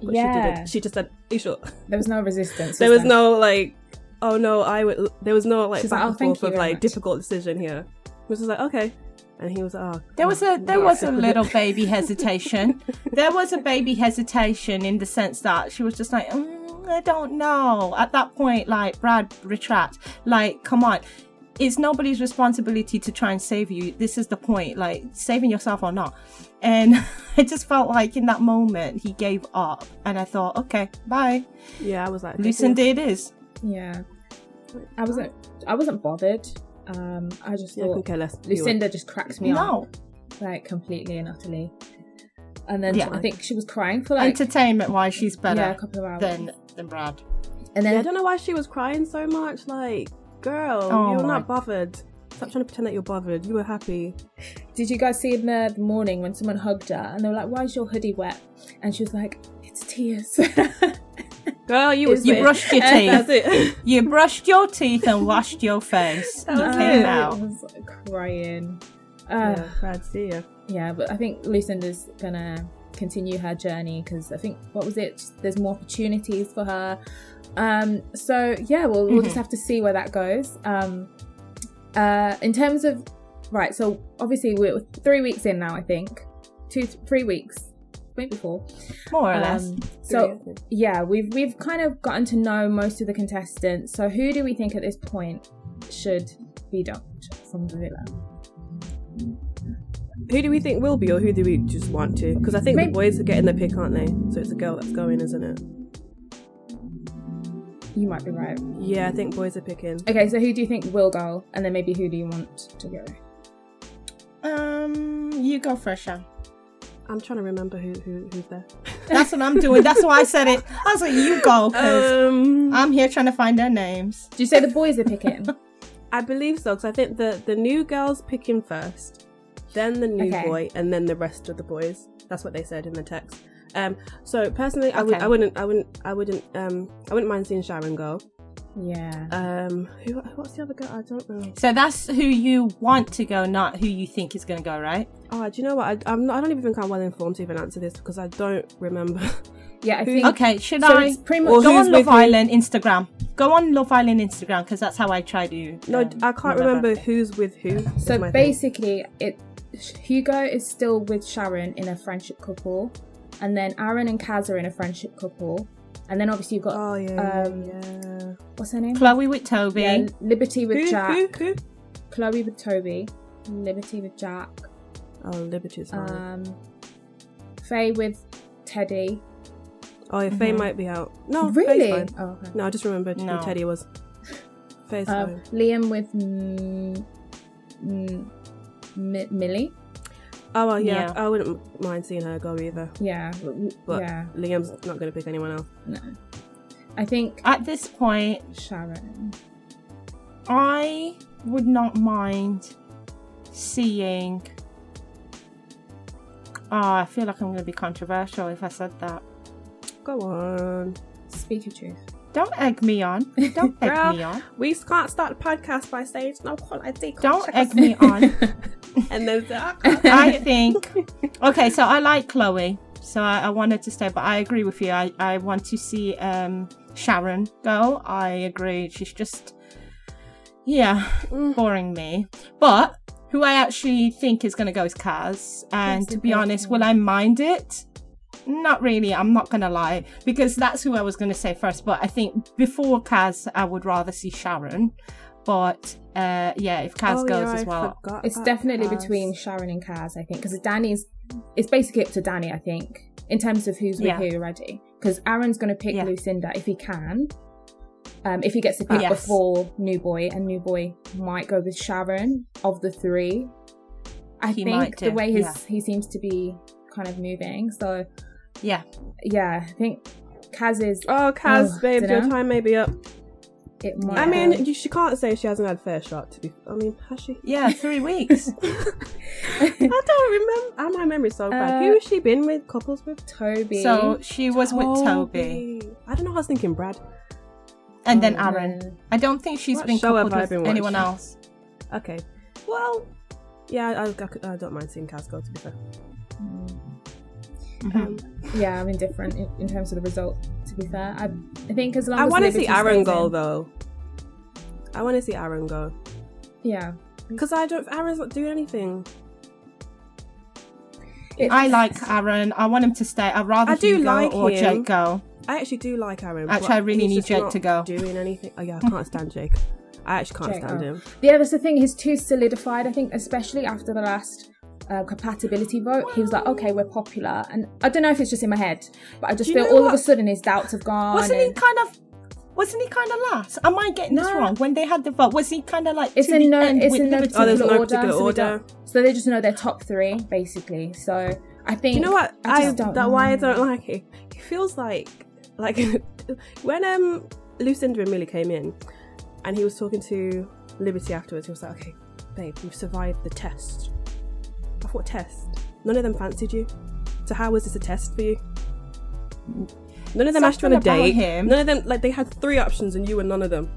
But she didn't. She just said, are you sure? There was no resistance. There was no like, oh no, there was no like back and forth of like difficult decision here. It was just like, okay. And he was there was a little baby hesitation. There was a baby hesitation in the sense that she was just like, I don't know. At that point, like, Brad, retract. Like, come on. It's nobody's responsibility to try and save you. This is the point, like, saving yourself or not. And I just felt like in that moment, he gave up. And I thought, okay, bye. Yeah, I was like... Lucinda it is. Yeah. I wasn't bothered. I just thought, Lucinda just cracks me up. Like, completely and utterly. And then I think she was crying for, like... Entertainment-wise, she's better a couple of hours than Brad. And then I don't know why she was crying so much, like... Girl, you're not bothered. Stop trying to pretend that you're bothered. You were happy. Did you guys see in the morning when someone hugged her and they were like, why is your hoodie wet? And she was like, it's tears. Girl, you brushed your teeth. That's it. You brushed your teeth and washed your face. I was crying. Brad, see ya. Yeah, but I think Lucinda's going to continue her journey because I think, what was it? There's more opportunities for her. We'll just have to see where that goes. In terms of, right, so obviously we're 3 weeks in now, I think. 3 weeks, maybe 4. More or less. So yeah, we've kind of gotten to know most of the contestants. So who do we think at this point should be dumped from the villa? Who do we think will be, or who do we just want to? Because I think the boys are getting the pick, aren't they? So it's a girl that's going, isn't it? You might be right. Yeah, I think boys are picking. Okay, so who do you think will go? And then maybe who do you want to go? You go first, Shan. I'm trying to remember who's there. That's what I'm doing. That's why I said it. I was like, you go, because I'm here trying to find their names. Do you say the boys are picking? I believe so, because I think the new girl's picking first, then the new boy, and then the rest of the boys. That's what they said in the text. So personally, I wouldn't mind seeing Sharon go. Yeah. What's the other girl? I don't know. So that's who you want to go, not who you think is going to go, right? Oh, do you know what? I don't even think I'm well informed to even answer this because I don't remember. Yeah, I think. Okay, should so I? Go on Love Island Instagram. Go on Love Island Instagram because that's how I try to. No, I can't remember who's with who. So basically, Hugo is still with Sharon in a friendship couple. And then Aaron and Kaz are in a friendship couple. And then obviously you've got... Oh, yeah, yeah. What's her name? Chloe with Toby. Yeah, Liberty with Jack. Who? Chloe with Toby. Liberty with Jack. Oh, Liberty's fine. Faye with Teddy. Oh, yeah, Faye might be out. No, really? Faye's fine. Oh, okay. No, I just remembered who Teddy was. Faye's fine. Liam with Millie. Oh, well, yeah, I wouldn't mind seeing her go either. Yeah. But Liam's not going to pick anyone else. No. I think... At this point... Sharon. I would not mind seeing... Oh, I feel like I'm going to be controversial if I said that. Go on. Speak your truth. Don't egg me on. Don't egg me on. We can't start the podcast by saying it's no quality. Don't egg me on. And then I think so I like Chloe, so I wanted to stay, but I agree with you. I want to see Sharon go. I agree, she's just boring me. But who I actually think is going to go is Kaz, and to be honest, will I mind it? Not really, I'm not going to lie, because that's who I was going to say first, but I think before Kaz I would rather see Sharon. But if Kaz goes as well, it's definitely Kaz. Between Sharon and Kaz, I think, because it's basically up to Danny, I think, in terms of who's with who already. Because Aaron's going to pick Lucinda if he can, if he gets to pick before New Boy, and New Boy might go with Sharon of the three. I think the way he seems to be kind of moving, so yeah, I think Kaz is. Oh, Kaz, babe, your time may be up. I mean, she can't say she hasn't had a fair shot. Has she? Yeah, 3 weeks. I don't remember. My memory's so bad. Who has she been with? Couples with? Toby. So she was with Toby. I don't know. I was thinking Brad. And then Aaron. I don't think she's been coupled with anyone else. Okay. Well, yeah, I don't mind seeing Kaz go, to be fair. Mm-hmm. I'm indifferent in terms of the result, to be fair. I think as long as I want to see Aaron go, though. I want to see Aaron go. Yeah. Because Aaron's not doing anything. I like Aaron. I want him to stay. I'd rather Jake go. I actually do like Aaron. Actually, I really need Jake to go. Doing anything? Oh yeah, I can't stand Jake. I actually can't stand him. Yeah, that's the thing. He's too solidified. I think, especially after the last compatibility vote, he was like, "Okay, we're popular." And I don't know if it's just in my head, but I just feel all of a sudden his doubts have gone. Wasn't he kind of last? Am I getting this wrong? When they had the vote, was he kind of like? It's in no particular order. So they just know their top three, basically. So I think I don't like it. It feels like when Lucinda and Millie came in, and he was talking to Liberty afterwards. He was like, "Okay, babe, you've survived the test." I thought, test? None of them fancied you. So how was this a test for you? None of them asked you on a date. None of them, like, they had three options and you were none of them.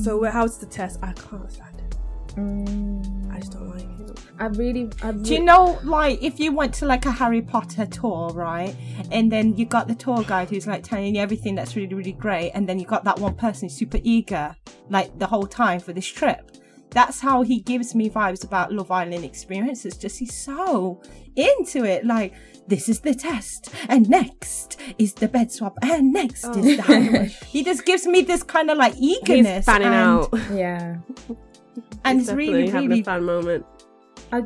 So how's the test? I can't stand it. I just don't like it. Do you know, like, if you went to like a Harry Potter tour, right, and then you got the tour guide who's like telling you everything that's really, really great, and then you got that one person who's super eager, like, the whole time for this trip. That's how he gives me vibes about Love Island experiences. Just he's so into it. Like, this is the test, and next is the bed swap, and next is the hand. He just gives me this kind of like eagerness. He's fanning out. Yeah. And it's really, really having a fan moment.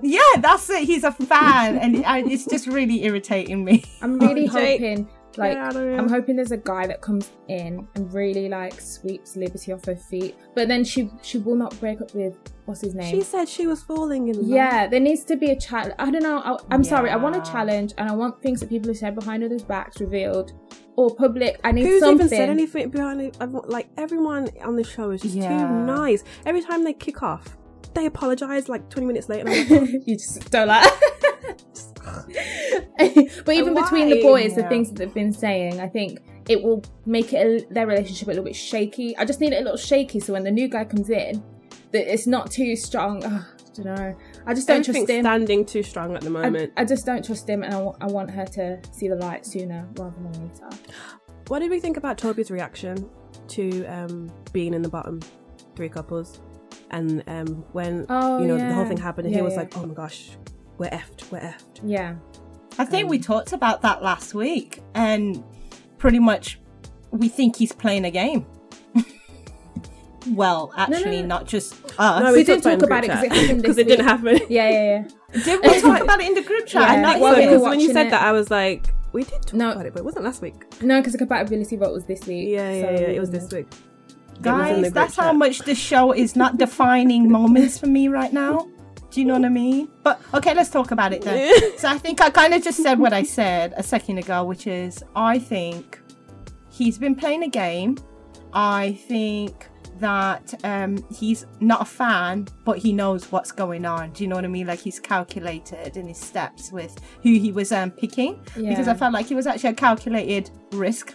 Yeah, that's it. He's a fan, and it's just really irritating me. I'm really hoping. Like, I'm hoping there's a guy that comes in and really, like, sweeps Liberty off her feet. But then she will not break up with, what's his name? She said she was falling in love. Yeah, there needs to be a challenge. I don't know. I'm sorry. I want a challenge, and I want things that people have said behind others' backs revealed. Or public. I need something. Who's even said anything behind it? Like, everyone on the show is just too nice. Every time they kick off, they apologise, like, 20 minutes later. And I'm like, you just don't like but even between the boys, the things that they've been saying, I think it will make it their relationship a little bit shaky. I just need it a little shaky, so when the new guy comes in, that it's not too strong. I don't know. I just don't trust him. Standing too strong at the moment. I just don't trust him, and I want her to see the light sooner rather than later. What did we think about Toby's reaction to being in the bottom three couples, and when the whole thing happened, and he was like, "Oh my gosh, we're effed, we're effed." Yeah. I think we talked about that last week, and pretty much we think he's playing a game. Well, actually, not just us. No, we didn't talk about it because it didn't happen. Yeah. Did we talk about it in the group chat? Yeah, I think so, because when you said that, I was like, we did talk about it, but it wasn't last week. No, because the compatibility vote was this week. Yeah, it was this week. Guys, that's how much the show is not defining moments for me right now. Do you know what I mean? But okay, let's talk about it then. So I think I kind of just said what I said a second ago, which is I think he's been playing a game. I think that he's not a fan, but he knows what's going on. Do you know what I mean? Like, he's calculated in his steps with who he was picking, because I felt like it was actually a calculated risk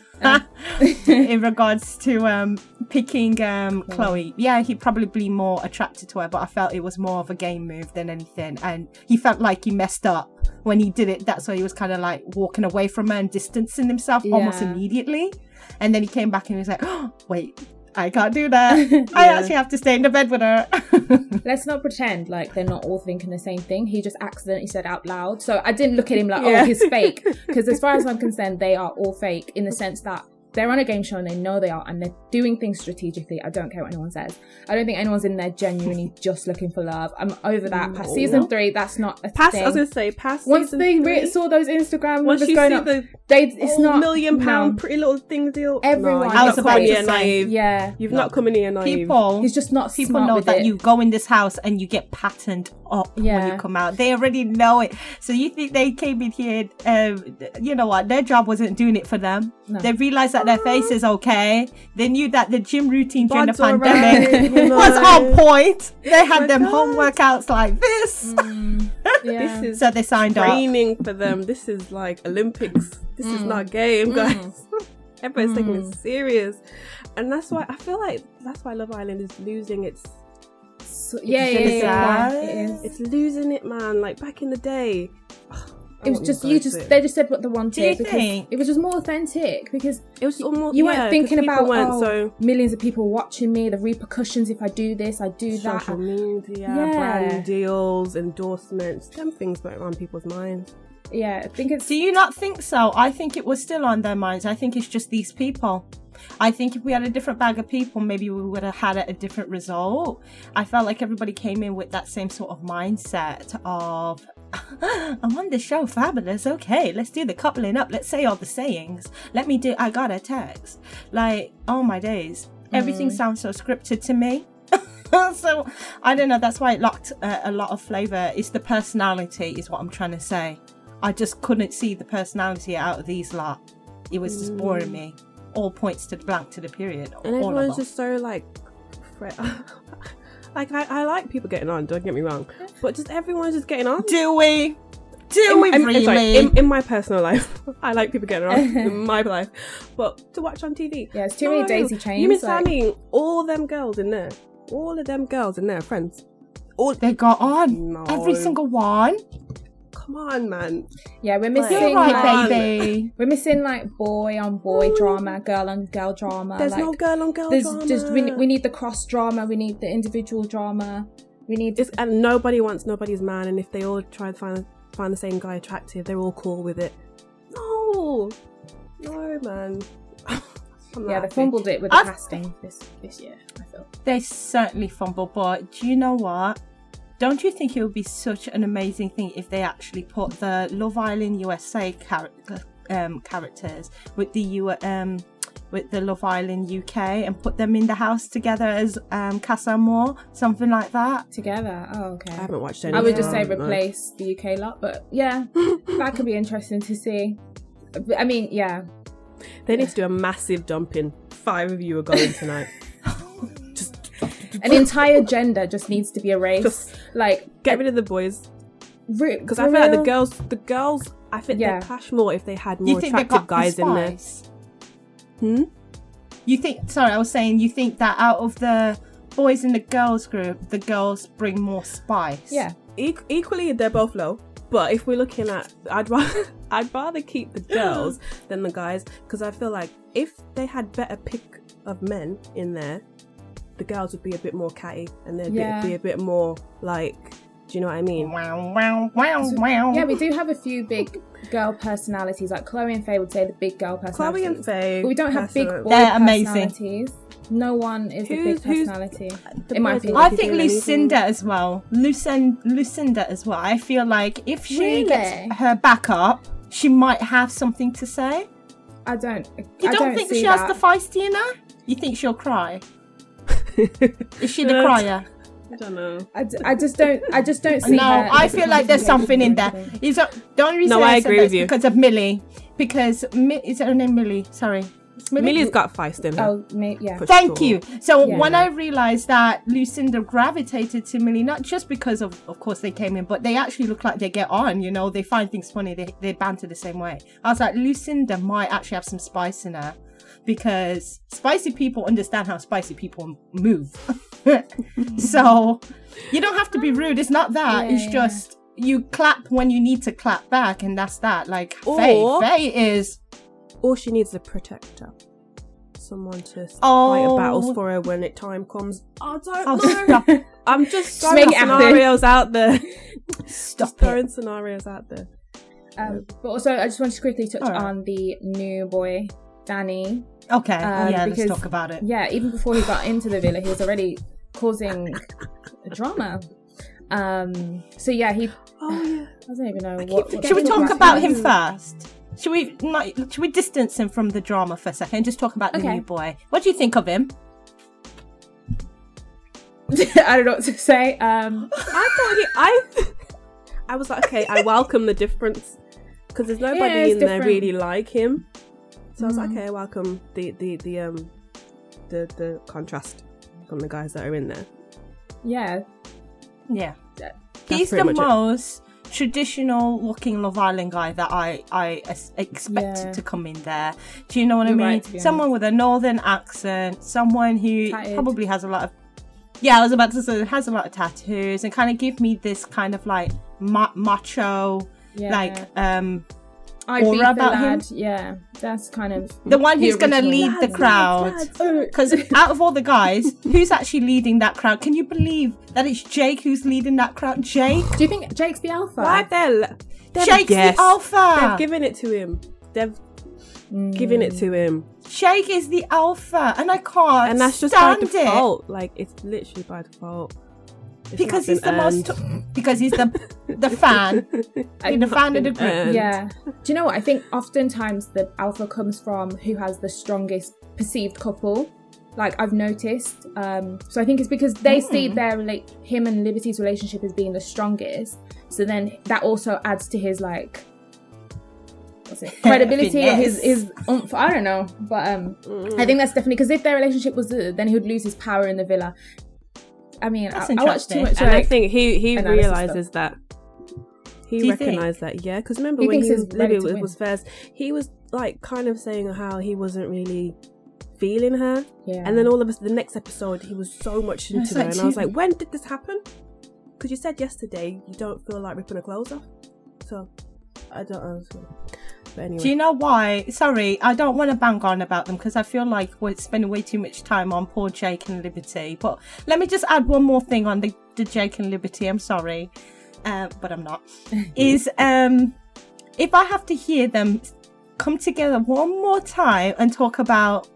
in regards to picking Chloe. Yeah, he probably more attracted to her, but I felt it was more of a game move than anything, and he felt like he messed up when he did it. That's why he was kind of like walking away from her and distancing himself almost immediately, and then he came back and he was like, "Oh, wait, I can't do that." I actually have to stay in the bed with her. Let's not pretend like they're not all thinking the same thing. He just accidentally said out loud. So I didn't look at him like, oh, he's fake. Because as far as I'm concerned, they are all fake in the sense that they're on a game show and they know they are, and they're doing things strategically. I don't care what anyone says. I don't think anyone's in there genuinely just looking for love. I'm over that. Past season three, that's not a thing. I was going to say, past once season three. Once they saw those Instagram numbers going up, it's not £1 million Pretty Little Thing deal. Everyone. I was about to say, you've not come in here naive. He's just not smart. People know that you go in this house and you get patterned up when you come out. They already know it. So you think they came in here, you know what, their job wasn't doing it for them. No. They realised that their face is okay. They knew that the gym routine during the pandemic was on point. They had them home workouts like this. This is so they signed up. Training for them. This is like Olympics. This is not a game, guys. Everyone's taking it serious. And that's why I feel like that's why Love Island is losing its... It's losing it, man. Like, back in the day... It was just, you just, they just said what they wanted. Do you think? It was just more authentic because it was more, you weren't thinking about, oh, so millions of people watching me, the repercussions if I do this, I do that. Social media, brand deals, endorsements, them things went around people's minds. Yeah, I think it's... Do you not think so? I think it was still on their minds. I think it's just these people. I think if we had a different bag of people, maybe we would have had a different result. I felt like everybody came in with that same sort of mindset of, I'm on the show, fabulous, okay, let's do the coupling up, let's say all the sayings, let me do, I got a text. Like, oh my days, everything sounds so scripted to me. So, I don't know, that's why it lacked a lot of flavour. It's the personality is what I'm trying to say. I just couldn't see the personality out of these lot. It was just boring me. All points to the blank to the period. And everyone's just so like, like I like people getting on. Don't get me wrong, but just everyone's just getting on. Do we? Do we really? Sorry, in my personal life, I like people getting on in my life, but to watch on TV, yeah, it's too many daisy chains. You mean Sammy? All them girls in there, all of them girls in there, friends. All they got on. No. Every single one. Come on, man. Yeah, we're missing like, baby. We're missing like boy on boy drama, girl on girl drama. There's like, no girl on girl drama. Just we need the cross drama. We need the individual drama. We need this, and nobody wants nobody's man. And if they all try to find the same guy attractive, they're all cool with it. No, man. Yeah, they fumbled it with the casting this year. I feel they certainly fumbled. But do you know what? Don't you think it would be such an amazing thing if they actually put the Love Island USA characters with the Love Island UK and put them in the house together as Casa Amor, something like that? Together? Oh, okay. I haven't watched any. I would just say replace the UK lot, but yeah, that could be interesting to see. I mean, yeah. They need to do a massive dumping. 5 of you are going tonight. An entire gender just needs to be erased. Just like get rid of the boys, because I feel like the girls. I think they clash more if they had more attractive guys in there. You think? Sorry, I was saying. You think that out of the boys in the girls group, the girls bring more spice. Yeah. Equally, they're both low. But if we're looking at, I'd rather keep the girls than the guys, because I feel like if they had better pick of men in there, the girls would be a bit more catty and they'd be a bit more like, do you know what I mean? Wow. Yeah, we do have a few big girl personalities. Like Chloe and Faye would say the big girl personalities. Chloe and Faye. But we don't have big boy personalities. No one is a big personality. It might be. I think Lucinda as well. Lucinda as well. I feel like if she gets her back up, she might have something to say. You don't think she has the feisty in her? You think she'll cry? Is she the crier? I don't know. I just don't see. No, her. I feel like there's something in there. The only reason I agree with you because of Millie. Because is her name Millie? Sorry, Millie's got feist in her. Thank you. So when I realised that Lucinda gravitated to Millie, not just because of course they came in, but they actually look like they get on. You know, they find things funny. They banter the same way. I was like, Lucinda might actually have some spice in her. Because spicy people understand how spicy people move. So you don't have to be rude. It's not that. Yeah, it's just you clap when you need to clap back. And that's that. Like Faye is... Or she needs a protector. Someone to fight battles for her when it time comes. I don't know. I'm just throwing scenarios out there. But also, I just wanted to quickly touch on the new boy... Danny. Okay, because, let's talk about it. Yeah, even before he got into the villa, he was already causing drama. So yeah, he... I don't even know what... Should we talk about him first? Should we distance him from the drama for a second and just talk about the new boy? What do you think of him? I don't know what to say. I was like, okay, I welcome the difference. Because there's nobody in there really like him. So I was like, okay, welcome the contrast from the guys that are in there. Yeah. He's the most traditional looking Love Island guy that I expected to come in there. Do you know what I mean? Right, someone with a northern accent, someone who probably has a lot of tattoos and kind of give me this kind of like macho yeah. like aura about him. Yeah, that's kind of the one who's going to lead the crowd. Because out of all the guys, who's actually leading that crowd? Can you believe that it's Jake who's leading that crowd? Jake? Do you think Jake's the alpha? Jake's the alpha. They've given it to him. Jake is the alpha, and I can't. And that's just by default. Like, it's literally by default. Because he's the because he's the fan. The fan of the group. Yeah. Do you know what? I think oftentimes the alpha comes from who has the strongest perceived couple. Like, I've noticed. So I think it's because they see him and Liberty's relationship as being the strongest. So then that also adds to his, like, credibility, his oomph, I don't know, but I think that's definitely, because if their relationship was then he would lose his power in the villa. I mean, I watched too much, and I think he realizes that he recognized that, yeah, because remember when he was Libby was first, he was like kind of saying how he wasn't really feeling her, yeah, and then all of us the next episode he was so much into her, and I was like, when did this happen? Because you said yesterday you don't feel like ripping her clothes off, so I don't understand. But anyway. Do you know why? Sorry, I don't want to bang on about them because I feel like we're spending way too much time on poor Jake and Liberty. But let me just add one more thing on the Jake and Liberty. I'm sorry, but I'm not. Is if I have to hear them come together one more time and talk about,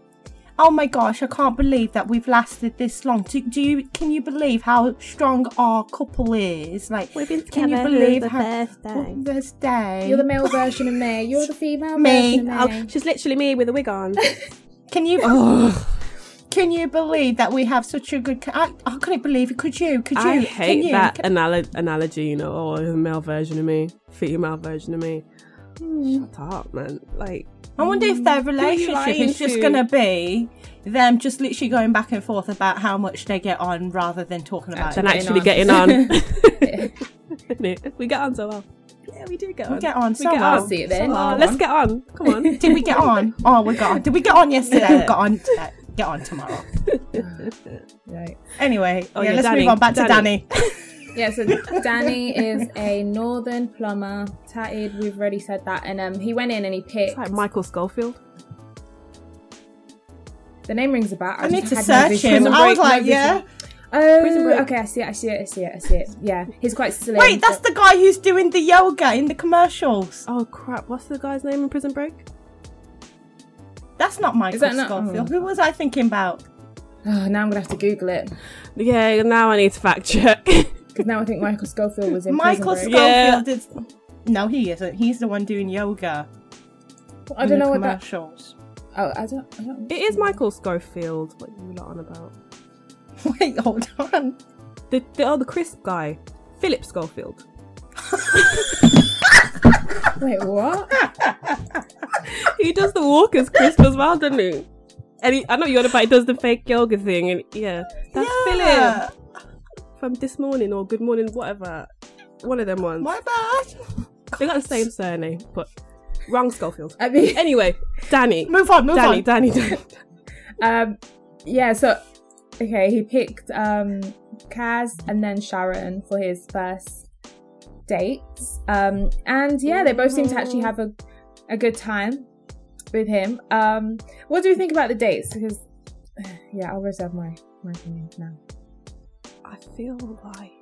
oh my gosh, I can't believe that we've lasted this long. Can you believe how strong our couple is? Like, we've been together. Can you believe how birthday? You're the male version of me. You're the female version of me. Oh, she's literally me with a wig on. Can you believe that we have such a good? I couldn't believe it. Could you? Could you? I hate that analogy. You know, the male version of me, female version of me. Shut up, man. Like, I wonder if their relationship is just going to be them just literally going back and forth about how much they get on rather than talking about getting on. We get on so well. Yeah, we do get on. We get on so well. See it then. Let's get on. Come on. Did we get on? Oh, we got on. Did we get on yesterday? We got on today. Get on tomorrow. Right. Anyway, let's move on back to Danny. Yeah, so Danny is a northern plumber, tatted, we've already said that, and he went in and he picked... It's like Michael Schofield. The name rings a bell. I need to search him. I was like, yeah. Oh, okay, I see it. Yeah, he's quite slim. Wait, that's the guy who's doing the yoga in the commercials. Oh, crap, what's the guy's name in Prison Break? That's not Michael Schofield. Who was I thinking about? Oh, now I'm going to have to Google it. Yeah, now I need to fact check. Because now I think Michael Schofield was in Prison Break. No, he isn't. He's the one doing yoga. I don't know what that... Oh, I don't... It is Michael Schofield. What are you lot on about? Wait, hold on. The crisp guy. Philip Schofield. Wait, what? He does the walk as crisp as well, doesn't he? And I know you're on about he does the fake yoga thing. And that's Philip. This morning or good morning, whatever, one of them ones. My bad. They got the same surname, but wrong Schofield. I mean, anyway, Danny. Move on. Danny. Yeah. So, okay, he picked Kaz and then Sharon for his first dates. And yeah, they both seem to actually have a good time with him. What do we think about the dates? Because yeah, I'll reserve my opinion now. I feel like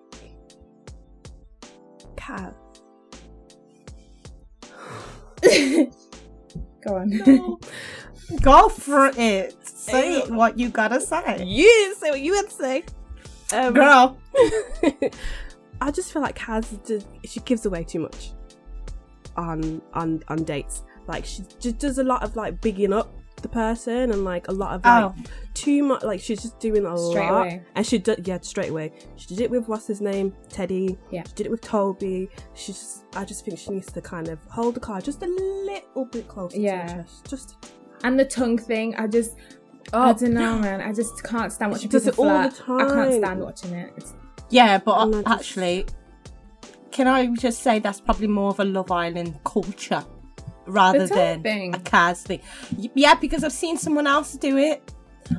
Kaz. Go on. No. Go for it. Say what you gotta say. You say what you had to say. Girl. I just feel like Kaz she gives away too much on dates. Like she just does a lot of like bigging up the person and like a lot of too much, like she's just doing a straight lot away. And she did straight away. She did it with what's his name, Teddy. Yeah, she did it with Toby. She's just, I just think she needs to kind of hold the card just a little bit closer to her chest. Just and the tongue thing, I don't know, man. I just can't stand watching. She does it all the time. I can't stand watching it. Yeah, but actually, can I just say that's probably more of a Love Island culture. Rather than a Kaz thing. Yeah, because I've seen someone else do it.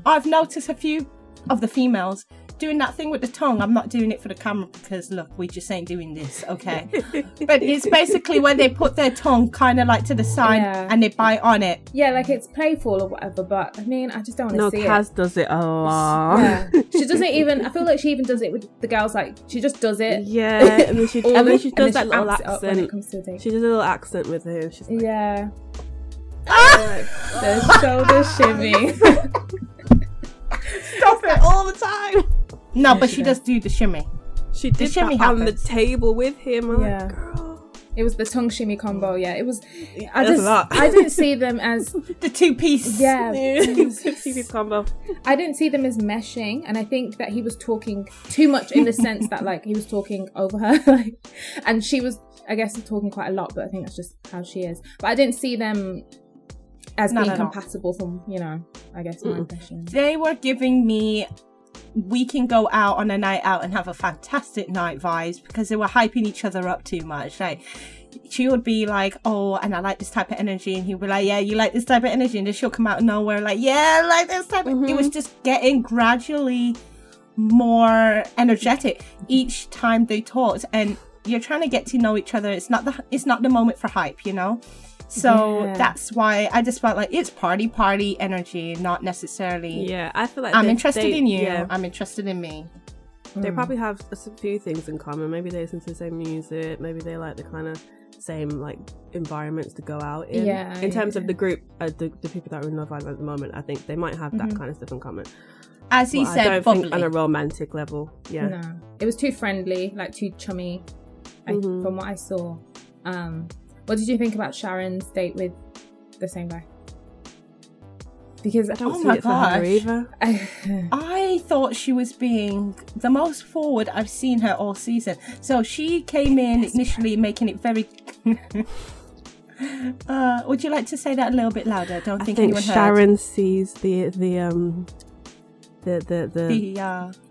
I've noticed a few of the females doing that thing with the tongue. I'm not doing it for the camera because, look, we just ain't doing this, okay? But it's basically when they put their tongue kind of like to the side and they bite on it. Yeah, like it's playful or whatever, but I mean, I just don't want to see it. No, Kaz does it a lot. Yeah. She doesn't even, I feel like she even does it with the girls, like, she just does it. Yeah, I mean, she, I mean, she does that little accent. She does a little accent with him. She's like, yeah. Their shoulders shimmy. Stop it all the time. No, but she does do the shimmy. She did the shimmy on the table with him. I'm like, girl. It was the tongue shimmy combo. Yeah, it was. I didn't see them as the two-piece. Yeah, two-piece combo. I didn't see them as meshing, and I think that he was talking too much in the sense that like he was talking over her, like, and she was, I guess, talking quite a lot. But I think that's just how she is. But I didn't see them as being compatible from, you know, I guess my impression. They were giving me, we can go out on a night out and have a fantastic night vibes, because they were hyping each other up too much. Like, she would be like, oh, and I like this type of energy. And he'd be like, yeah, you like this type of energy. And then she'll come out of nowhere like, yeah, I like this type. It was just getting gradually more energetic each time they talked. And you're trying to get to know each other. It's not the moment for hype, you know? So that's why I just felt like it's party energy, not necessarily. Yeah, I feel like I'm interested in you. Yeah. I'm interested in me. They probably have a few things in common. Maybe they listen to the same music. Maybe they like the kind of same like environments to go out in. Yeah, in terms of the group, the people that are in Love Island at the moment, I think they might have that kind of stuff in common. As he said, I don't think on a romantic level. Yeah, no, it was too friendly, like too chummy, from what I saw. What did you think about Sharon's date with the same guy? Because I don't see it for her either. I thought she was being the most forward I've seen her all season. So she came in initially making it very... would you like to say that a little bit louder? I think anyone heard. Sharon sees the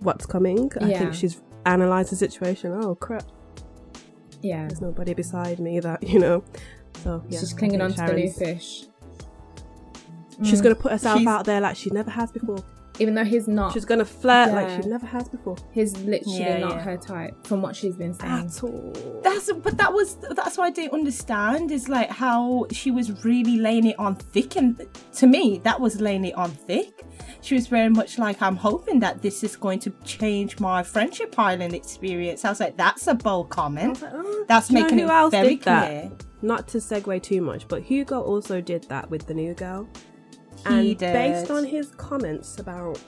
what's coming. Yeah. I think she's analysed the situation. Oh, crap. Yeah, there's nobody beside me that, you know. So yeah, she's clinging on to the new fish. She's gonna put herself out there like she never has before, even though he's not. She's gonna flirt like she never has before. He's literally not her type, from what she's been saying at all. That's what I didn't understand, is like how she was really laying it on thick, and to me that was laying it on thick. She was very much like, I'm hoping that this is going to change my friendship island experience. I was like, that's a bold comment. Like, oh, that's making it very clear. That? Not to segue too much, but Hugo also did that with the new girl. He did. Based on his comments about...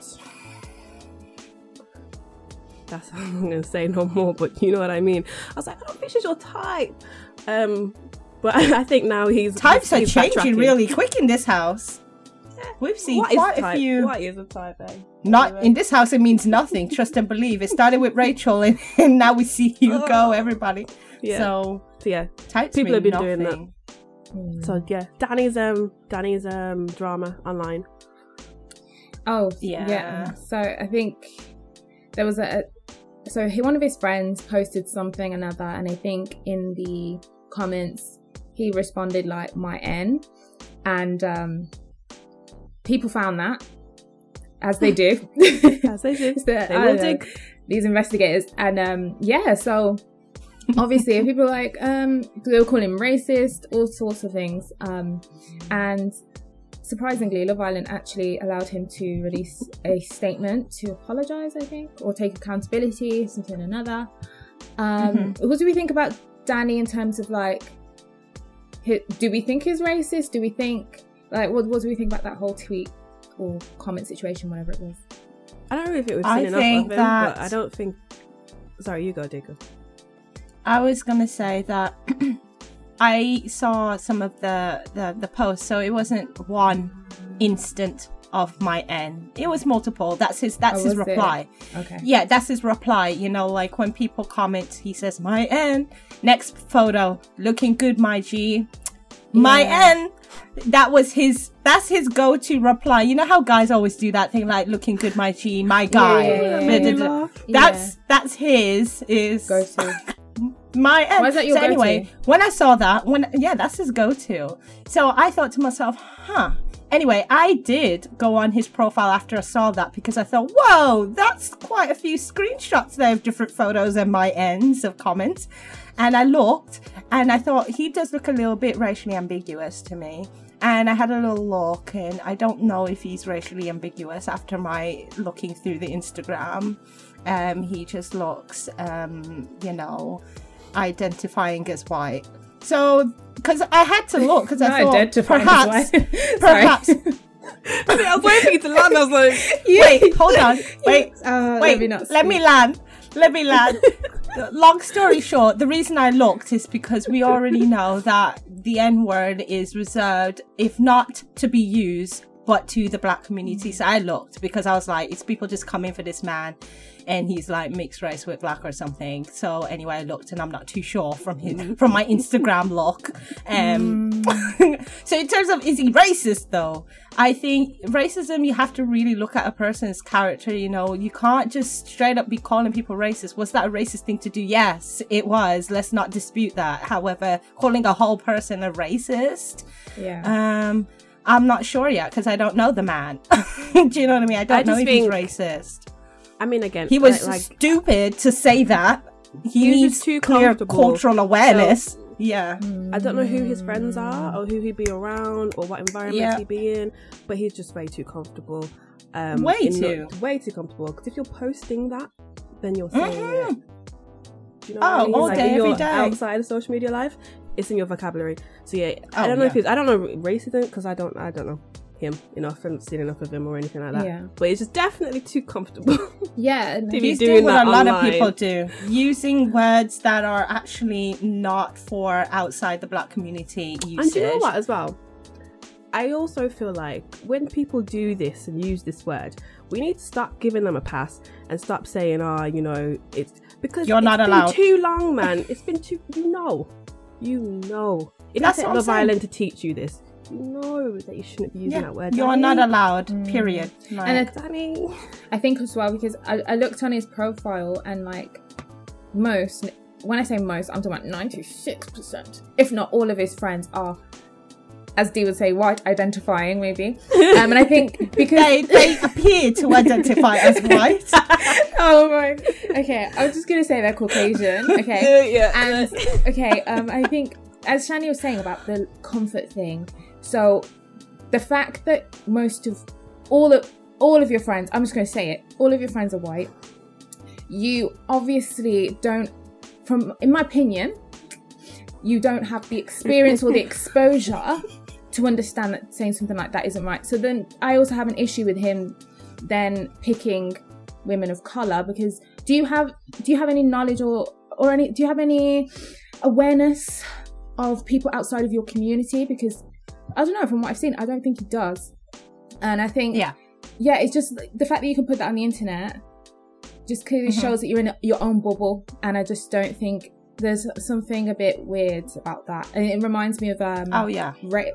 That's how I'm going to say no more, but you know what I mean. I was like, I don't think she's your type. But I think now he's... Types are changing really quick in this house. We've seen quite a few. What is a type, eh? Not in this house, it means nothing. Trust and believe. It started with Rachel, and now we see you go, everybody. Yeah. So yeah, types people have been doing that. So yeah, Danny's drama online. Oh yeah, yeah. So I think there was one of his friends posted something another, and I think in the comments he responded like my N, and people found that, as they do. As they do. They will dig. These investigators. And so obviously people like, they'll call him racist, all sorts of things. And surprisingly, Love Island actually allowed him to release a statement to apologise, I think, or take accountability, something or another. What do we think about Danny in terms of like, do we think he's racist? Do we think... Like, what do we think about that whole tweet or comment situation, whatever it was? I don't know if it was seen enough of him, but I don't think... Sorry, you go, Diego. I was going to say that I saw some of the posts, so it wasn't one instant of my N. It was multiple. That's his reply. It? Okay. Yeah, that's his reply. You know, like when people comment, he says, my N. Next photo, looking good, my G. My N. That was that's his go-to reply. You know how guys always do that thing, like looking good, my G, my guy. Yeah. That's his is go-to. My N. Why is that your go-to? Anyway, when I saw that, that's his go-to. So I thought to myself, Anyway, I did go on his profile after I saw that because I thought, whoa, that's quite a few screenshots there of different photos and my ends of comments. And I looked and I thought he does look a little bit racially ambiguous to me. And I had a little look and I don't know if he's racially ambiguous after my looking through the Instagram. He just looks, identifying as white. So, because I had to look, because I thought, perhaps. I was waiting for you to land. I was like, wait, hold on. Let me land. Long story short, the reason I looked is because we already know that the N-word is reserved, if not to be used, but to the black community. So I looked because I was like, it's people just coming for this man and he's like mixed race with black or something. So anyway, I looked and I'm not too sure from my Instagram look. So in terms of, is he racist though? I think racism, you have to really look at a person's character. You know, you can't just straight up be calling people racist. Was that a racist thing to do? Yes, it was. Let's not dispute that. However, calling a whole person a racist. Yeah. I'm not sure yet because I don't know the man. Do you know what I mean? I don't know if he's racist. I mean, again, he was stupid to say that. He needs too clear cultural awareness. So, yeah. I don't know who his friends are or who he'd be around or what environment he'd be in, but he's just way too comfortable. Way too comfortable. Because if you're posting that, then you're saying it. Do you know what I mean? All day, every day. Outside of social media life. It's in your vocabulary. So yeah, I don't know racism because I don't know him enough. I haven't seen enough of him or anything like that. Yeah. But it's just definitely too comfortable. Yeah, to he's doing what a lot of people do, using words that are actually not for outside the black community usage. And do you know what as well? I also feel like when people do this and use this word, we need to start giving them a pass and stop saying, it's because you're not allowed. It's been too long, man. It's been too, It doesn't take Love Island to teach you this. You know that you shouldn't be using that word. You're not allowed, period. Like. And I think as well, because I looked on his profile and when I say most, I'm talking about 96%, if not all of his friends are, as Dee would say, white identifying maybe. And I think because... they appear to identify as white. Oh my. Okay, I was just going to say they're Caucasian. Okay. Yeah. And, I think, as Shani was saying about the comfort thing, so the fact that most of... all of your friends, I'm just going to say it, all of your friends are white. You obviously don't... in my opinion, you don't have the experience or the exposure to understand that saying something like that isn't right. So then I also have an issue with him then picking women of color, because do you have any knowledge or any, do you have any awareness of people outside of your community? Because I don't know, from what I've seen, I don't think he does. And I think it's just the fact that you can put that on the internet just clearly shows that you're in your own bubble, and I just don't think there's something a bit weird about that. And it reminds me of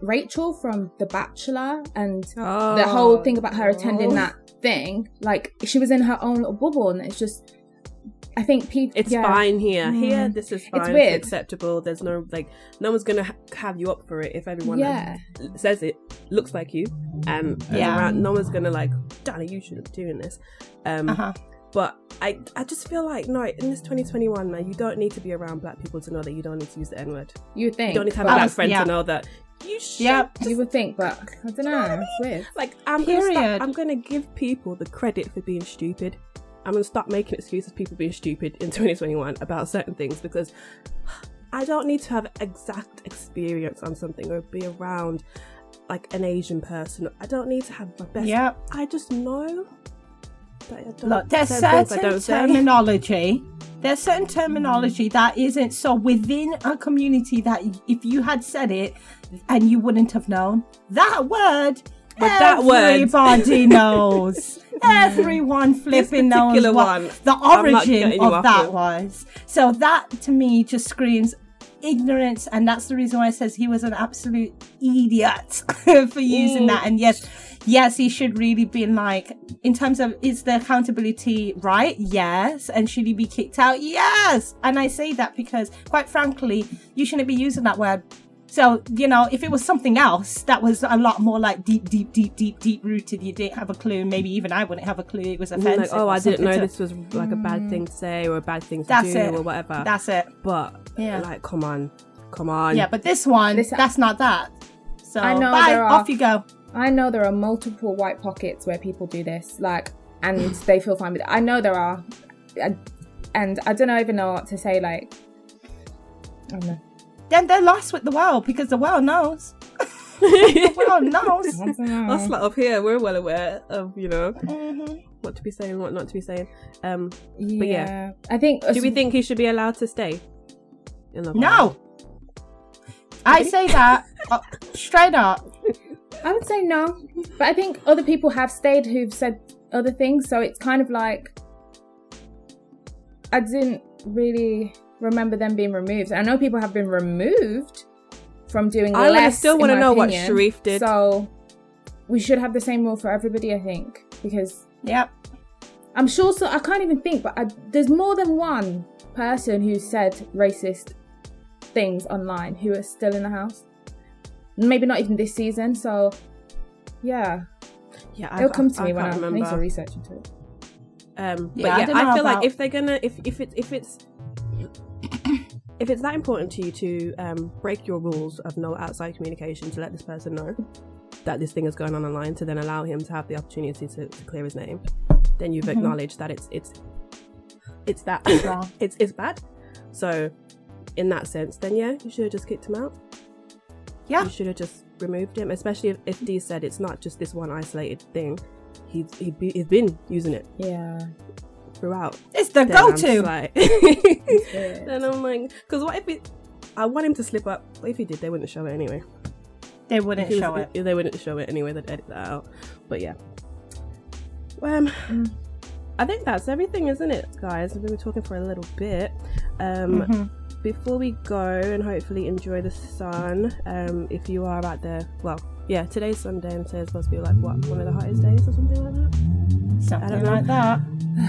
Rachel from The Bachelor, and the whole thing about her attending that thing. Like, she was in her own little bubble, and it's just, I think people... It's fine here. Here, this is fine. It's weird. It's acceptable. There's no, no one's going to have you up for it if everyone says it, looks like you, and no one's going to Danny, you shouldn't be doing this. But I just feel like, no, in this 2021, man, you don't need to be around black people to know that you don't need to use the N-word. You think. You don't need to have a black friend to know that. You should. Yeah, you would think, but I don't know. I mean, it's weird. I'm going to give people the credit for being stupid. I'm going to stop making excuses for people being stupid in 2021 about certain things, because I don't need to have exact experience on something or be around, an Asian person. I don't need to have my best. Yeah. I just know... Look, there's certain terminology that isn't so within a community that if you had said it and you wouldn't have known that word. But everybody knows. Everyone flipping knows what the origin of that was. So that to me just screams ignorance, and that's the reason why it says he was an absolute idiot for using that. And yes, he should really be in terms of, is the accountability right? Yes. And should he be kicked out? Yes. And I say that because, quite frankly, you shouldn't be using that word So, you know, if it was something else that was a lot more like deep rooted, you didn't have a clue. Maybe even I wouldn't have a clue. It was offensive. Like, oh, I didn't know this was like a bad thing to say or a bad thing to do or whatever. That's it. But like, come on. Yeah, but this one, that's not that. So I know off you go. I know there are multiple white pockets where people do this, like, and they feel fine with it. I know there are. And I don't even know what to say, like, I don't know. Then they're lost with the world because the world knows. The world knows. Us lot up here, we're well aware of, you know, what to be saying, what not to be saying. But yeah, I think. Do we think he should be allowed to stay? No. I say that straight up. I would say no, but I think other people have stayed who've said other things, so it's kind of like I didn't really remember them being removed. I know people have been removed from doing less. I still want to know what Sharif did. So we should have the same rule for everybody, I think, because I'm sure. So I can't even think, but there's more than one person who said racist things online who are still in the house. Maybe not even this season. So yeah, it'll come to me when I make some research into it. But I feel like if they're gonna, if it's that important to you to break your rules of no outside communication, to let this person know that this thing is going on online, to then allow him to have the opportunity to clear his name, then you've acknowledged that it's that it's bad. So in that sense, then you should have just kicked him out. Yeah, you should have just removed him, especially if Dee said it's not just this one isolated thing. He's been using it. Yeah. Throughout. It's the go-to. Then I'm like, because what if I want him to slip up. What if he did? They wouldn't show it anyway. They wouldn't show it anyway. They'd edit that out. But yeah. I think that's everything, isn't it, guys? We've been talking for a little bit. Before we go and hopefully enjoy the sun, if you are out there, well, yeah, today's Sunday and today's supposed to be like, what, one of the hottest days or something like that? Something like that.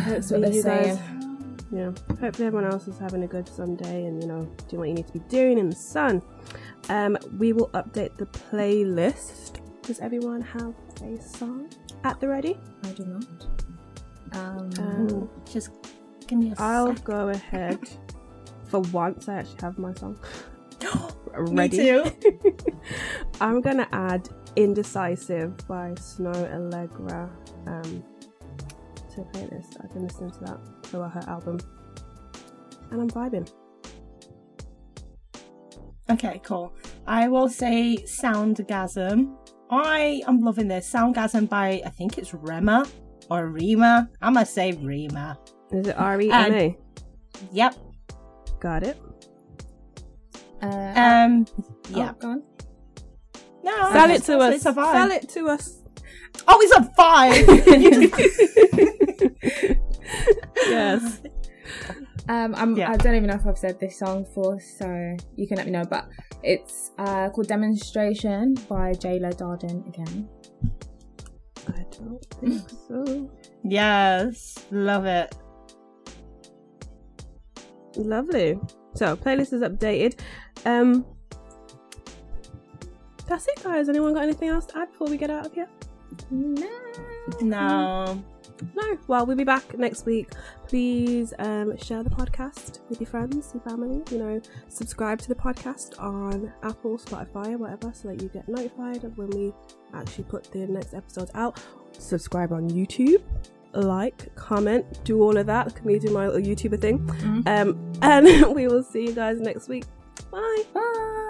That's what they're saying. Yeah, hopefully everyone else is having a good Sunday and, you know, doing what you need to be doing in the sun. We will update the playlist. Does everyone have a song at the ready? I do not. Just give me a sec. I'll go ahead. For once, I actually have my song ready. Me too. I'm gonna add "Indecisive" by Snow Allegra to a playlist. I've been listening to that throughout her album, and I'm vibing. Okay, cool. I will say "Soundgasm." I am loving this. "Soundgasm" by, I think it's Rema or Rema. I'm gonna say Rema. Is it R-E-M-A? Yep. Got it. Go on. No, sell it to us. It's a vibe. Sell it to us. Oh, it's a vibe. Yes. I don't even know if I've said this song before, so you can let me know. But it's called "Demonstration" by Jayla Darden again. I don't think so. Yes, love it. Lovely. So playlist is updated. That's it, guys. Anyone got anything else to add before we get out of here? No. Well, we'll be back next week. Please share the podcast with your friends and family. You know, subscribe to the podcast on Apple, Spotify, whatever, so that you get notified of when we actually put the next episodes out. Subscribe on YouTube. Like, comment, do all of that. Can we do my little YouTuber thing? And we will see you guys next week. Bye.